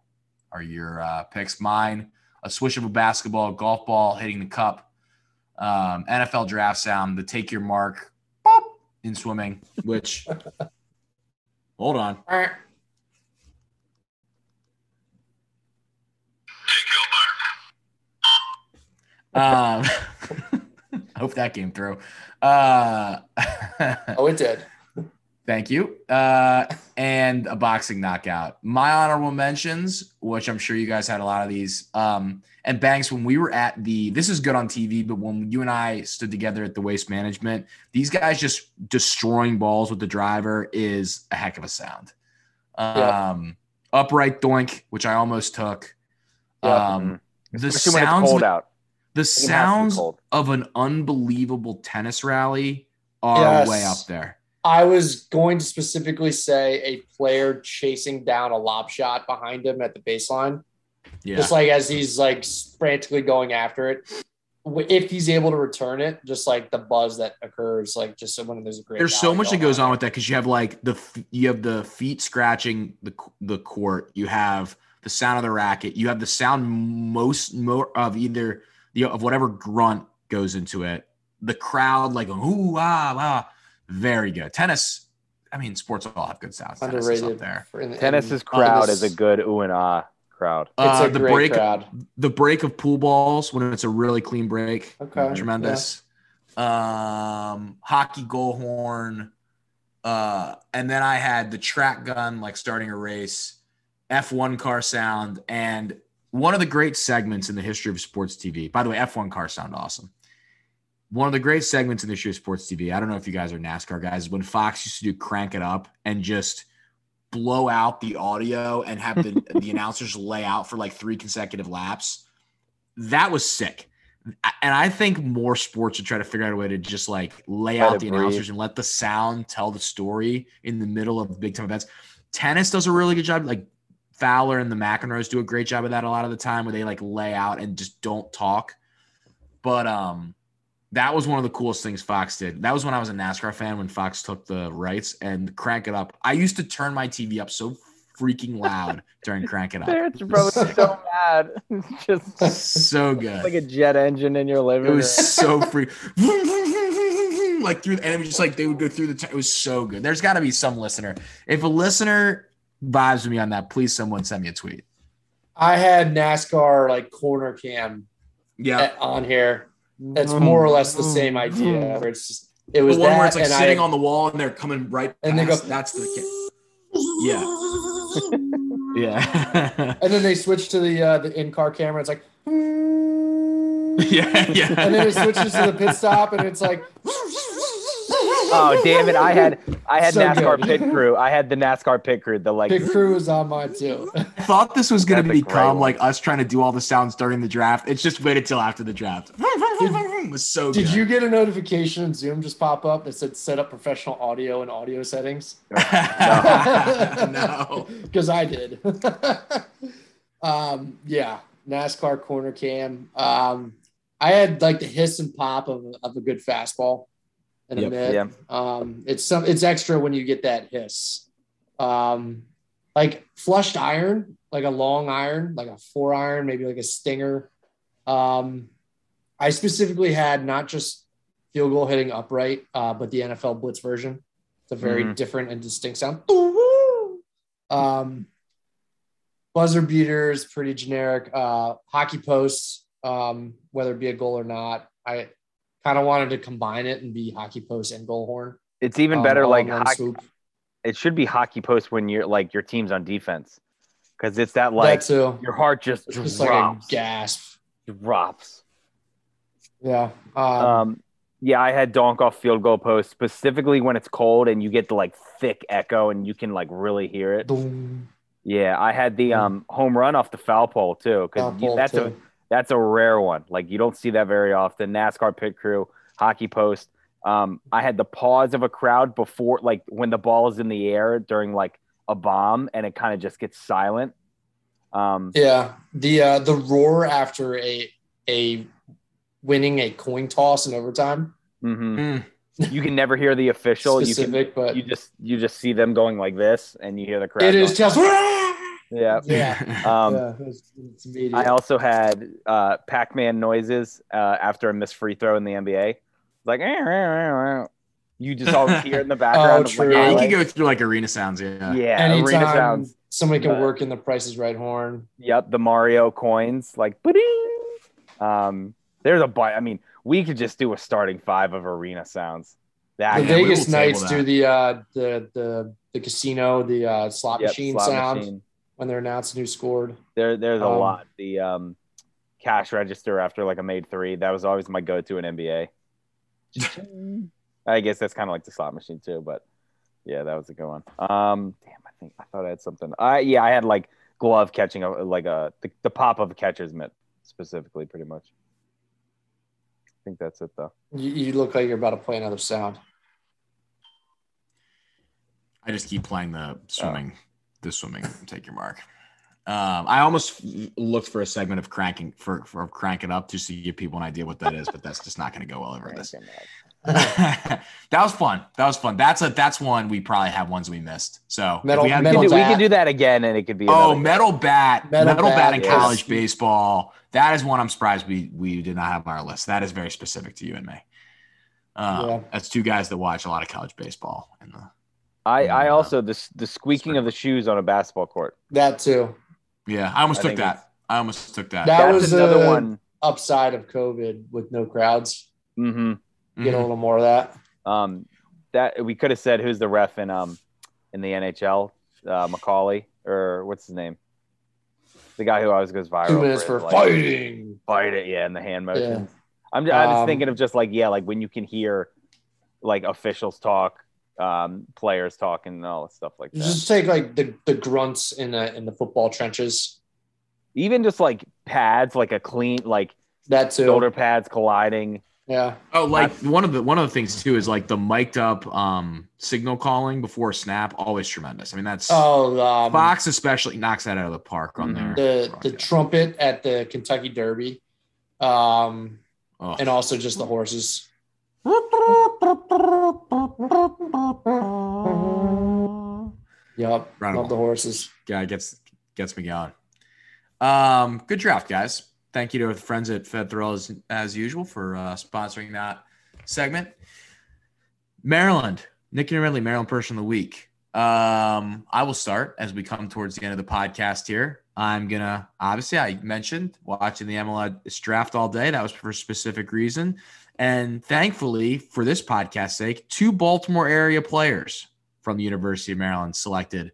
are your picks. Mine, a swish of a basketball, golf ball hitting the cup, NFL draft sound, the take your mark, boop, in swimming, which – hold on. I hope that came through. Oh, it did. Thank you. And a boxing knockout. My honorable mentions, which I'm sure you guys had a lot of these. And Banks, when we were at the – this is good on TV, but when you and I stood together at the Waste Management, these guys just destroying balls with the driver is a heck of a sound. Yeah. Upright doink, which I almost took. Yeah. The sounds – out. The sounds of an unbelievable tennis rally are way up there. I was going to specifically say a player chasing down a lob shot behind him at the baseline. Yeah. Just like as he's like frantically going after it. If he's able to return it, just like the buzz that occurs, like just when there's a great. There's so much that goes on with that because you have like the feet scratching the court. You have the sound of the racket. You have the sound more of either – of whatever grunt goes into it, the crowd like ooh ah ah, very good. Tennis, I mean, sports all have good sounds. Tennis is up there. Tennis's crowd is a good ooh and ah crowd. It's a great crowd. The break of pool balls when it's a really clean break, okay, tremendous. Yeah. Hockey goal horn, and then I had the track gun like starting a race, F1 car sound, and one of the great segments in the history of sports TV. By the way, F1 cars sound awesome. One of the great segments in the history of sports TV, I don't know if you guys are NASCAR guys, when Fox used to do Crank It Up and just blow out the audio and have the, the announcers lay out for like 3 consecutive laps. That was sick. And I think more sports should try to figure out a way to just like lay out the announcers and let the sound tell the story in the middle of big time events. Tennis does a really good job. Like, Fowler and the McEnroes do a great job of that a lot of the time where they like lay out and just don't talk. But that was one of the coolest things Fox did. That was when I was a NASCAR fan, when Fox took the rights and Crank It Up. I used to turn my TV up so freaking loud during Crank It Up. It's so bad. It's just so good. Like a jet engine in your living room. It was so freaking like through, and it was just like they would go through the it was so good. There's got to be some listener. If a listener vibes with me on that, please someone send me a tweet. I had NASCAR like corner cam on here. That's more or less the same idea. Where it's just, it was the one where it's like sitting on the wall and they're coming right and past. They go, that's the cam. Yeah. Yeah. And then they switch to the in-car camera. It's like yeah. And then it switches to the pit stop and it's like oh damn it! I had so NASCAR good. Pit crew. I had the NASCAR pit crew. The like pit crew was on mine too. I thought this was gonna become like us trying to do all the sounds during the draft. It's just waited till after the draft. It was so. Did good. You get a notification in Zoom just pop up that said set up professional audio and audio settings? No, because I did. Yeah, NASCAR corner cam. I had like the hiss and pop of a good fastball. In a minute. Yep. It's extra when you get that hiss. Like flushed iron, like a long iron, like a 4-iron, maybe like a stinger. I specifically had not just field goal hitting upright, but the NFL blitz version. It's a very different and distinct sound. Buzzer beaters, pretty generic. Hockey posts, whether it be a goal or not. I kind of wanted to combine it and be hockey post and goal horn. It's even better like hockey, it should be hockey post when you're like your team's on defense because it's that like that your heart just drops. Just like a gasp. Drops. Yeah. Yeah, I had donk off field goal post specifically when it's cold and you get the like thick echo and you can like really hear it. Boom. Yeah, I had the home run off the foul pole too because that's too. That's a rare one. Like, you don't see that very often. NASCAR pit crew, hockey post, I had the pause of a crowd before, like when the ball is in the air during like a bomb, and it kind of just gets silent. Yeah, the roar after a winning a coin toss in overtime. Mm-hmm. You can never hear the official. You just see them going like this, and you hear the crowd. It is just. Yeah. Yeah. It's immediate. I also had Pac-Man noises after a missed free throw in the NBA. Like, you just always hear in the background. Oh, true. Yeah, you can go through like arena sounds. Yeah. Yeah. Anytime arena sounds. Somebody can work in the Price is Right horn. Yep. The Mario coins. Like, ba-ding. There's a bunch. I mean, we could just do a starting five of arena sounds. That, the Vegas Knights do the casino, the slot machine sound. When they're announced who scored, there's a lot. The cash register after like a made three, that was always my go-to in NBA. I guess that's kind of like the slot machine too, but yeah, that was a good one. I thought I had something. I had like glove catching, the pop of a catcher's mitt specifically, pretty much. I think that's it though. You look like you're about to play another sound. I just keep playing the swimming. The swimming, take your mark. I almost looked for a segment of cranking up to see if people an idea what that is, but that's just not going to go well over this. That was fun. That's one we probably have ones we missed. So we can do that again, and it could be metal bat in college baseball. That is one I'm surprised we did not have on our list. That is very specific to you and me. That's two guys that watch a lot of college baseball and the. I also the squeaking of the shoes on a basketball court. That too. Yeah, I almost took that. That was another one. Upside of COVID with no crowds. Mm-hmm. Get a little more of that. That we could have said who's the ref in the NHL, McCauley or what's his name, the guy who always goes viral. 2 minutes for fighting. Yeah, and the hand motion. Yeah. I was thinking of just like when you can hear like officials talk. Players talking and all that stuff like that. Just take like the grunts in the football trenches. Even just like pads, like a clean, like that too. Shoulder pads colliding. Yeah. Oh, like one of the things too is like the mic'd up signal calling before a snap, always tremendous. I mean that's Fox especially knocks that out of the park on there. The trumpet at the Kentucky Derby. And also just the horses. Yep, love the horses. Yeah, it gets me going. Good draft, guys. Thank you to our friends at Fed Thrill as usual for sponsoring that segment. Maryland, Nick and Ridley, Maryland Person of the Week. I will start as we come towards the end of the podcast here. I'm gonna I mentioned watching the MLS draft all day. That was for a specific reason. And thankfully, for this podcast's sake, two Baltimore area players from the University of Maryland selected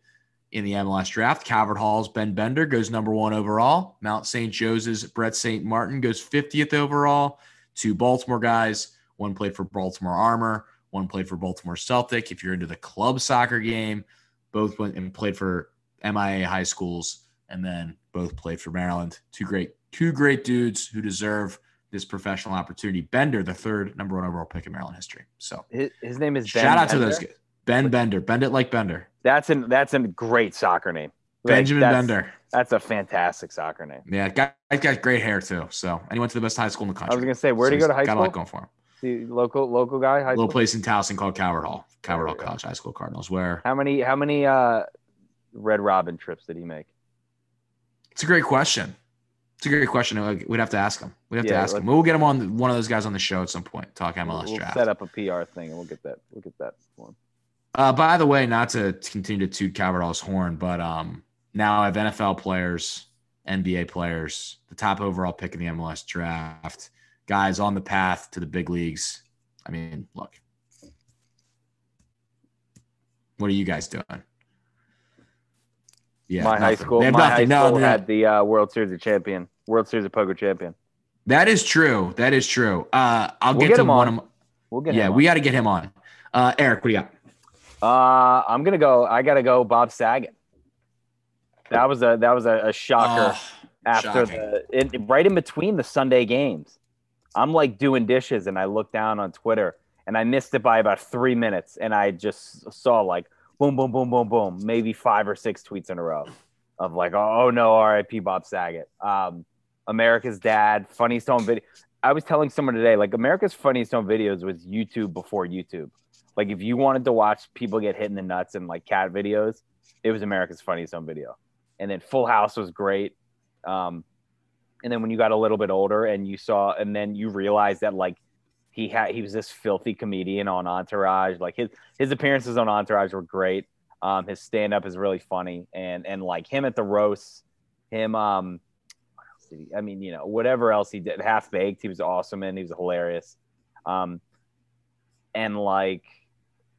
in the MLS draft. Calvert Hall's Ben Bender goes number 1 overall. Mount St. Jose's Brett St. Martin goes 50th overall. Two Baltimore guys. One played for Baltimore Armor. One played for Baltimore Celtic. If you're into the club soccer game, both went and played for MIA high schools, and then both played for Maryland. Two great dudes who deserve this professional opportunity. Bender, the third number 1 overall pick in Maryland history. So his name is Ben. Shout out to those guys. Ben Bender. Bend it like Bender. That's a great soccer name. Bender. That's a fantastic soccer name. Yeah, guy's got great hair too. So and he went to the best high school in the country. I was gonna say, where'd he go to high school? Got a lot going for him. The local guy. High school? Little place in Towson called Calvert Hall. Calvert Hall College High School Cardinals. Where? How many Red Robin trips did he make? It's a great question. It's a great question. We'd have to ask him. We'll get him on one of those guys on the show at some point. Talk MLS draft. Set up a PR thing, and we'll get that form. By the way, not to continue to toot Calvert Hall's horn, but now I have NFL players, NBA players, the top overall pick in the MLS draft, guys on the path to the big leagues. I mean, look, what are you guys doing? Yeah, my high school. Had the World Series of Poker champion. That is true. We'll get to him one on. We got to get him on. Eric, what do you got? I gotta go. Bob Saget. That was a shocker. Right in between the Sunday games, I'm like doing dishes and I look down on Twitter and I missed it by about 3 minutes, and I just saw like boom, boom, boom, boom, boom, maybe 5 or 6 tweets in a row of like, oh no, RIP Bob Saget, America's Dad, Funniest Home Video. I was telling someone today, like America's Funniest Home Videos was YouTube before YouTube. Like if you wanted to watch people get hit in the nuts and like cat videos, it was America's Funniest Home Video. And then Full House was great. And then when you got a little bit older and you saw, and then you realized that like he was this filthy comedian on Entourage. Like his appearances on Entourage were great. His stand up is really funny, and like him at the roasts, him. What else did he, I mean, you know, whatever else he did, Half Baked, he was awesome and he was hilarious. And like,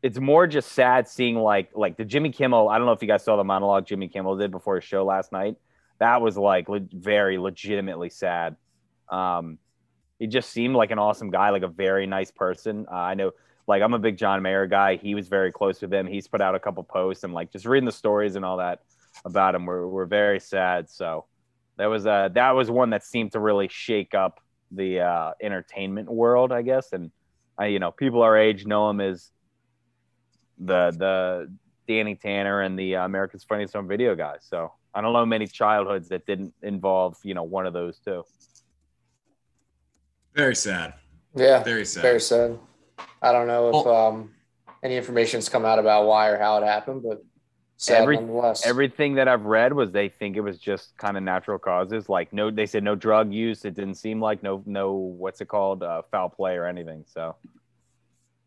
it's more just sad seeing like the Jimmy Kimmel. I don't know if you guys saw the monologue Jimmy Kimmel did before his show last night. That was like very legitimately sad. He just seemed like an awesome guy, like a very nice person. I know, like, I'm a big John Mayer guy. He was very close with him. He's put out a couple posts, and like just reading the stories and all that about him were very sad. So that was one that seemed to really shake up the entertainment world, I guess. And you know, people our age know him as the Danny Tanner and the America's Funniest Home Video guys. So I don't know many childhoods that didn't involve, you know, one of those two. Very sad. Yeah. Very sad. Very sad. I don't know if any information's come out about why or how it happened, but sad nonetheless. Everything that I've read was they think it was just kind of natural causes. Like no, they said no drug use. It didn't seem like no what's it called, foul play or anything. So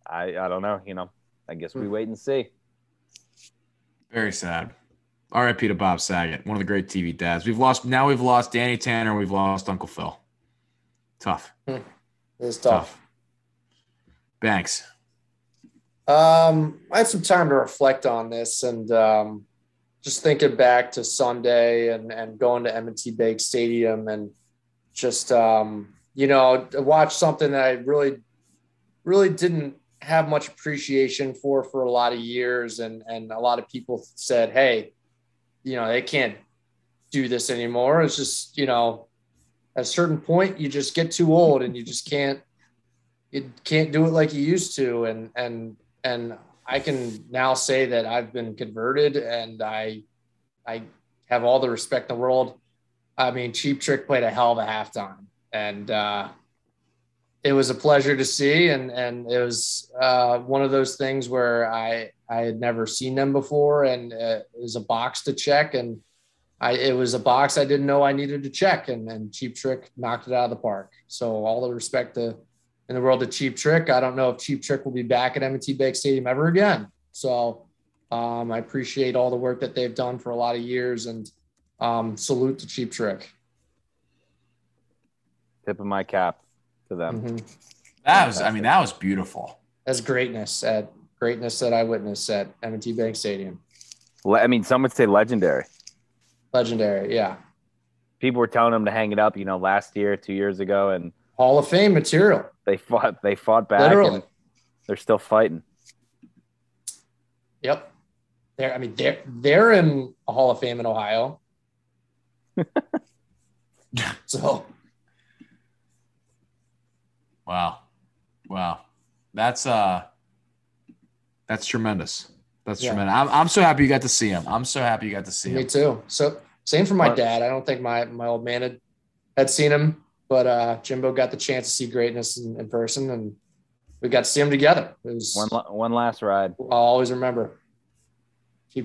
I don't know. You know, I guess we wait and see. Very sad. R.I.P. to Bob Saget, one of the great TV dads. We've lost Danny Tanner. We've lost Uncle Phil. Tough. It's tough. Banks. I had some time to reflect on this, and just thinking back to Sunday and going to M&T Bank Stadium, and just you know, watch something that I really, really didn't have much appreciation for a lot of years, and a lot of people said, hey, you know, they can't do this anymore. It's just, you know, at a certain point you just get too old and you just can't do it like you used to. And I can now say that I've been converted, and I have all the respect in the world. I mean, Cheap Trick played a hell of a halftime, and it was a pleasure to see. And it was one of those things where I had never seen them before, and it was a box to check. And it was a box I didn't know I needed to check, and Cheap Trick knocked it out of the park. So all the respect in the world to Cheap Trick. I don't know if Cheap Trick will be back at M&T Bank Stadium ever again. So I appreciate all the work that they've done for a lot of years, and salute to Cheap Trick. Tip of my cap to them. Mm-hmm. That was beautiful. That's greatness, Ed. Greatness that I witnessed at M&T Bank Stadium. I mean, some would say legendary. Legendary, yeah. People were telling him to hang it up, you know, last year, 2 years ago, and Hall of Fame material. They fought back. Literally. And they're still fighting. Yep. They're in a Hall of Fame in Ohio. So. Wow. That's tremendous. That's tremendous. I'm so happy you got to see him. Me too. So same for my dad. I don't think my old man had seen him, but Jimbo got the chance to see greatness in person, and we got to see him together. It was one last ride. I'll always remember.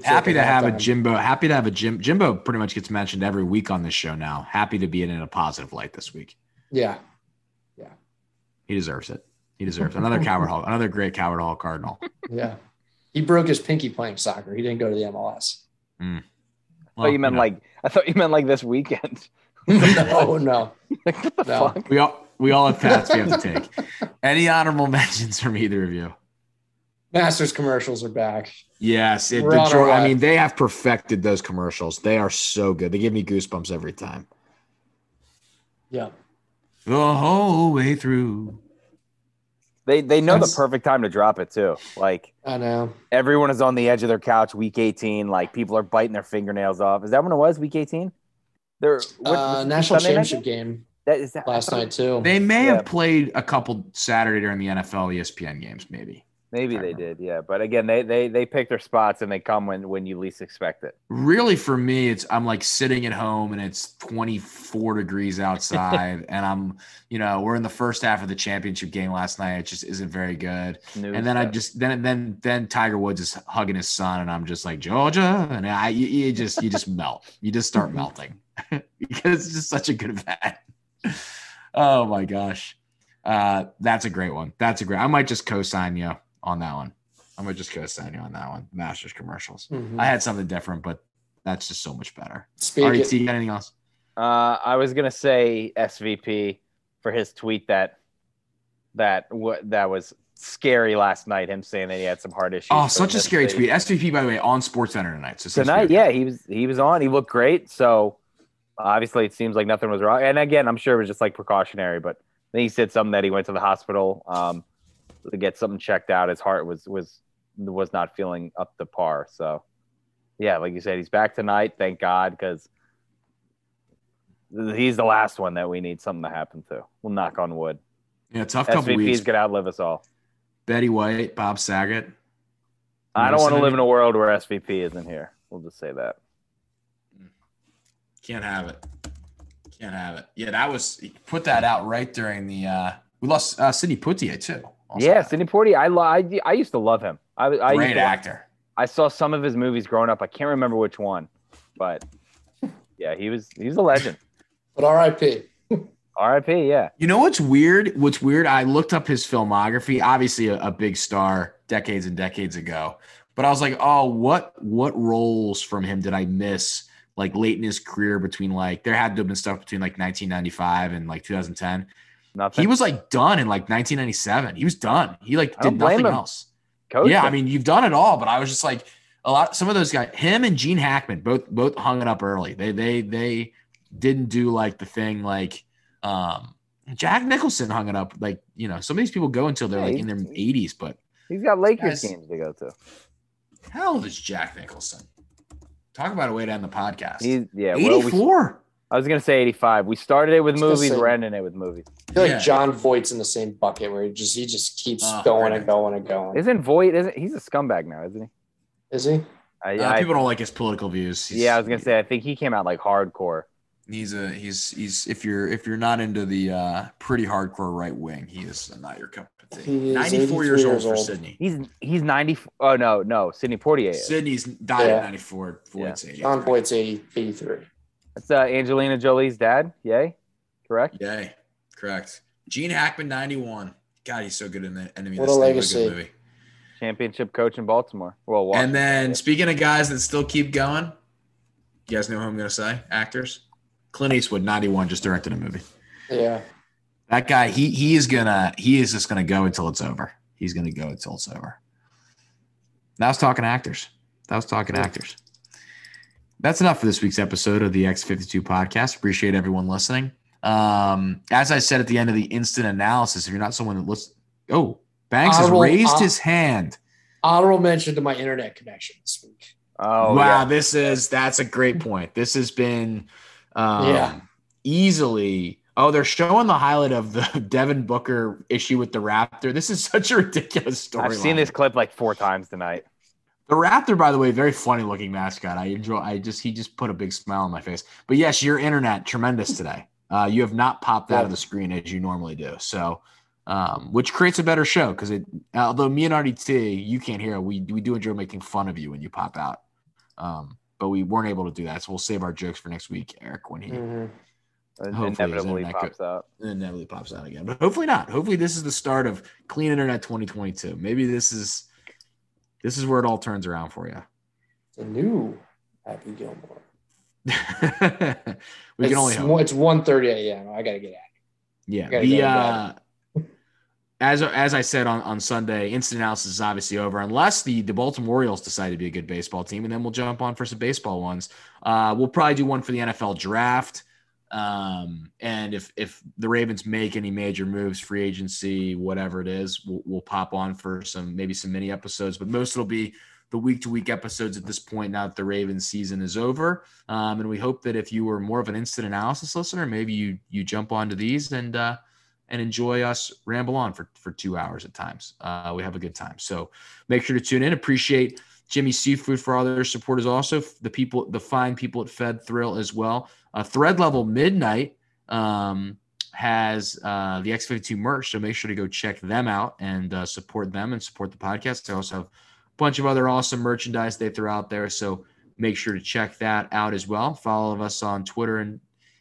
Happy to have a Jimbo. Jimbo pretty much gets mentioned every week on this show now. Happy to be in a positive light this week. Yeah. Yeah. He deserves it. Another Coward Hall. Another great Coward Hall Cardinal. Yeah. He broke his pinky playing soccer. He didn't go to the MLS. Mm. Well, I thought you meant like this weekend. No. Like, what the fuck? We all have paths we have to take. Any honorable mentions from either of you? Masters commercials are back. Yes, they have perfected those commercials. They are so good. They give me goosebumps every time. Yeah. The whole way through. They know the perfect time to drop it too. Like I know everyone is on the edge of their couch. Week 18, like people are biting their fingernails off. Is that when it was? Week 18? National Championship game. That is that last night too. They may have played a couple Saturday during the NFL ESPN games, maybe. Maybe they did, yeah. But again, they pick their spots and they come when you least expect it. Really, for me, it's I'm like sitting at home and it's 24 degrees outside, and I'm we're in the first half of the championship game last night. It just isn't very good. And then I just then Tiger Woods is hugging his son, and I'm just like Georgia, and you just melt, you just start melting because it's just such a good event. Oh my gosh, that's a great one. I might just co-sign you on that one. Masters commercials. Mm-hmm. I had something different, but that's just so much better. RDT, you got anything else? I was going to say SVP for his tweet that was scary last night, him saying that he had some heart issues. Oh, such a scary tweet. SVP, by the way, on SportsCenter tonight. He was on. He looked great. So obviously it seems like nothing was wrong. And again, I'm sure it was just like precautionary, but then he said something that he went to the hospital, to get something checked out. His heart was not feeling up to par. So, yeah, like you said, he's back tonight. Thank God, because he's the last one that we need something to happen to. We'll knock on wood. Yeah, tough couple weeks. SVP's going to outlive us all. Betty White, Bob Saget. I don't want to live in a world where SVP isn't here. We'll just say that. Can't have it. Yeah, that was – put that out right during the we lost Sidney Poitier too. Also. Yeah, Sidney Poitier. I used to love him. Great actor. I saw some of his movies growing up. I can't remember which one, but yeah, he was a legend. But R.I.P. R.I.P. Yeah. You know what's weird? I looked up his filmography. Obviously, a big star decades and decades ago. But I was like, oh, what roles from him did I miss? Like late in his career, between like there had to have been stuff between like 1995 and like 2010. Nothing. He was like done in like 1997. He was done. He like did nothing else. Coach him. I mean, you've done it all, but I was just like a lot. Some of those guys, him and Gene Hackman, both hung it up early. They didn't do like the thing like Jack Nicholson hung it up. Like some of these people go until they're like in their 80s. But he's got Lakers games to go to. How old is Jack Nicholson? Talk about a way to end the podcast. 84. I was going to say 85. We started it with movies. We're ending it with movies. I feel like John Voight's in the same bucket where he just keeps going and going and going. Isn't Voight? He's a scumbag now, isn't he? Is he? People don't like his political views. I was going to say I think he came out like hardcore. He's if you're not into the pretty hardcore right wing, he is not your cup of tea. 94 years old for Sydney. He's 90. Oh no, Sidney Poitier. Sydney's died at 94. Voight's 80. John Voight's 83. That's Angelina Jolie's dad. Yay, correct. Yay, correct. Gene Hackman 91. God, he's so good in the Enemy. What a legacy! Good movie. Championship coach in Baltimore. Well, Washington. And then speaking of guys that still keep going, you guys know who I'm going to say? Actors. Clint Eastwood, 91, just directed a movie. Yeah, that guy, he is just gonna go until it's over. He's gonna go until it's over. That was talking actors. That's enough for this week's episode of the Exit 52 podcast. Appreciate everyone listening. As I said at the end of the instant analysis, if you're not someone that listens, Banks has raised his hand. Honorable mention to my internet connection this week. Oh wow, yeah. That's a great point. This has been. Easily. Oh, they're showing the highlight of the Devin Booker issue with the Raptor. This is such a ridiculous storyline. I've seen this clip like 4 times tonight. The Raptor, by the way, very funny looking mascot. He just put a big smile on my face. But yes, your internet tremendous today. You have not popped out of the screen as you normally do. So, which creates a better show because although me and RDT, you can't hear it, we do enjoy making fun of you when you pop out. But we weren't able to do that, so we'll save our jokes for next week, Eric, when he inevitably pops out again. But hopefully not. Hopefully this is the start of Clean Internet 2022. Maybe this is where it all turns around for you. It's a new Happy Gilmore. Can only hope. It's 1:30 a.m. I got to get at it. Yeah. As I said on Sunday, instant analysis is obviously over unless the Baltimore Orioles decide to be a good baseball team, and then we'll jump on for some baseball ones. We'll probably do one for the NFL draft, and if the Ravens make any major moves, free agency, whatever it is, we'll pop on for some mini episodes. But most it'll be the week-to-week episodes at this point now that the Ravens season is over. And we hope that if you were more of an instant analysis listener, maybe you jump onto these and enjoy us ramble on for 2 hours at times. We have a good time. So make sure to tune in. Appreciate Jimmy Seafood for all their support is also the fine people at Fed Thrill as well. Thread Level Midnight has the X52 merch, so make sure to go check them out and support them and support the podcast. They also have a bunch of other awesome merchandise they throw out there, so make sure to check that out as well. Follow us on Twitter and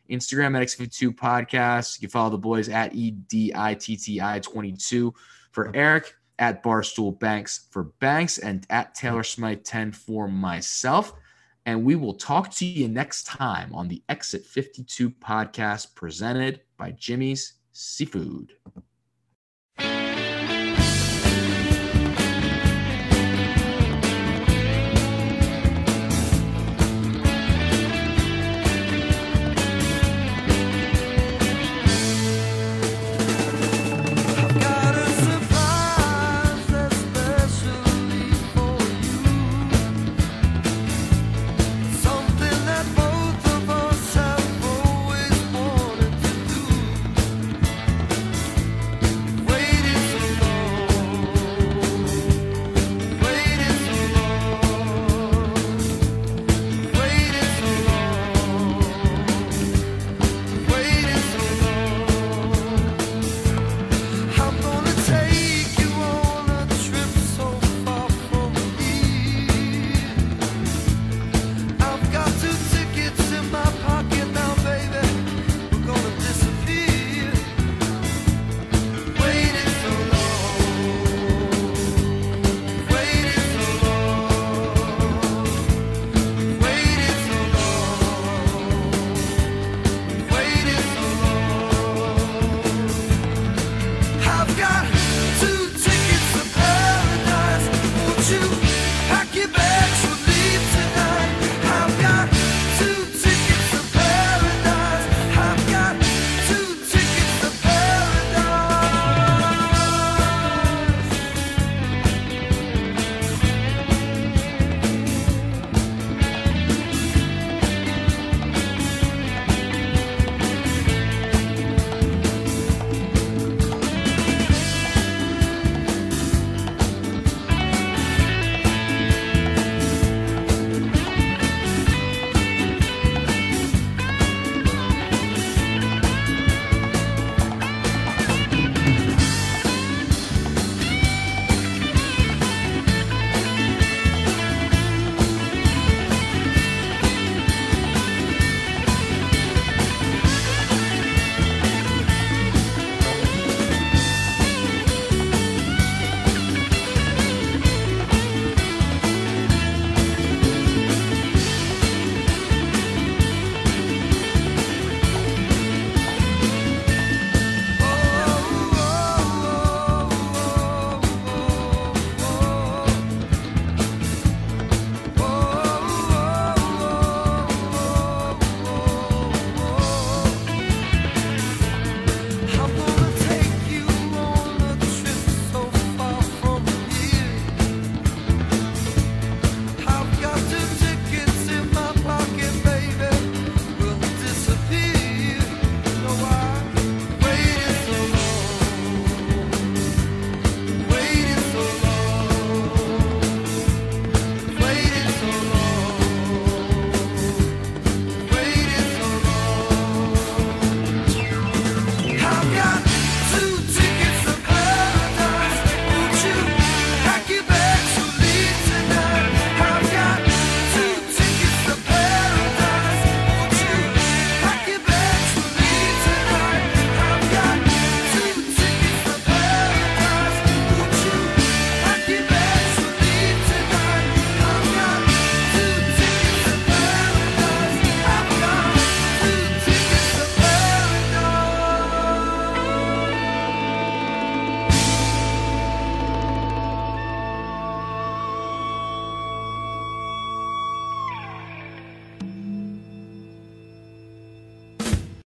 Instagram at X52 Podcast. You can follow the boys at EDITTI22 for Eric, at Barstool Banks for Banks, and at Taylor Smythe 10 for myself. And we will talk to you next time on the Exit 52 Podcast presented by Jimmy's Seafood.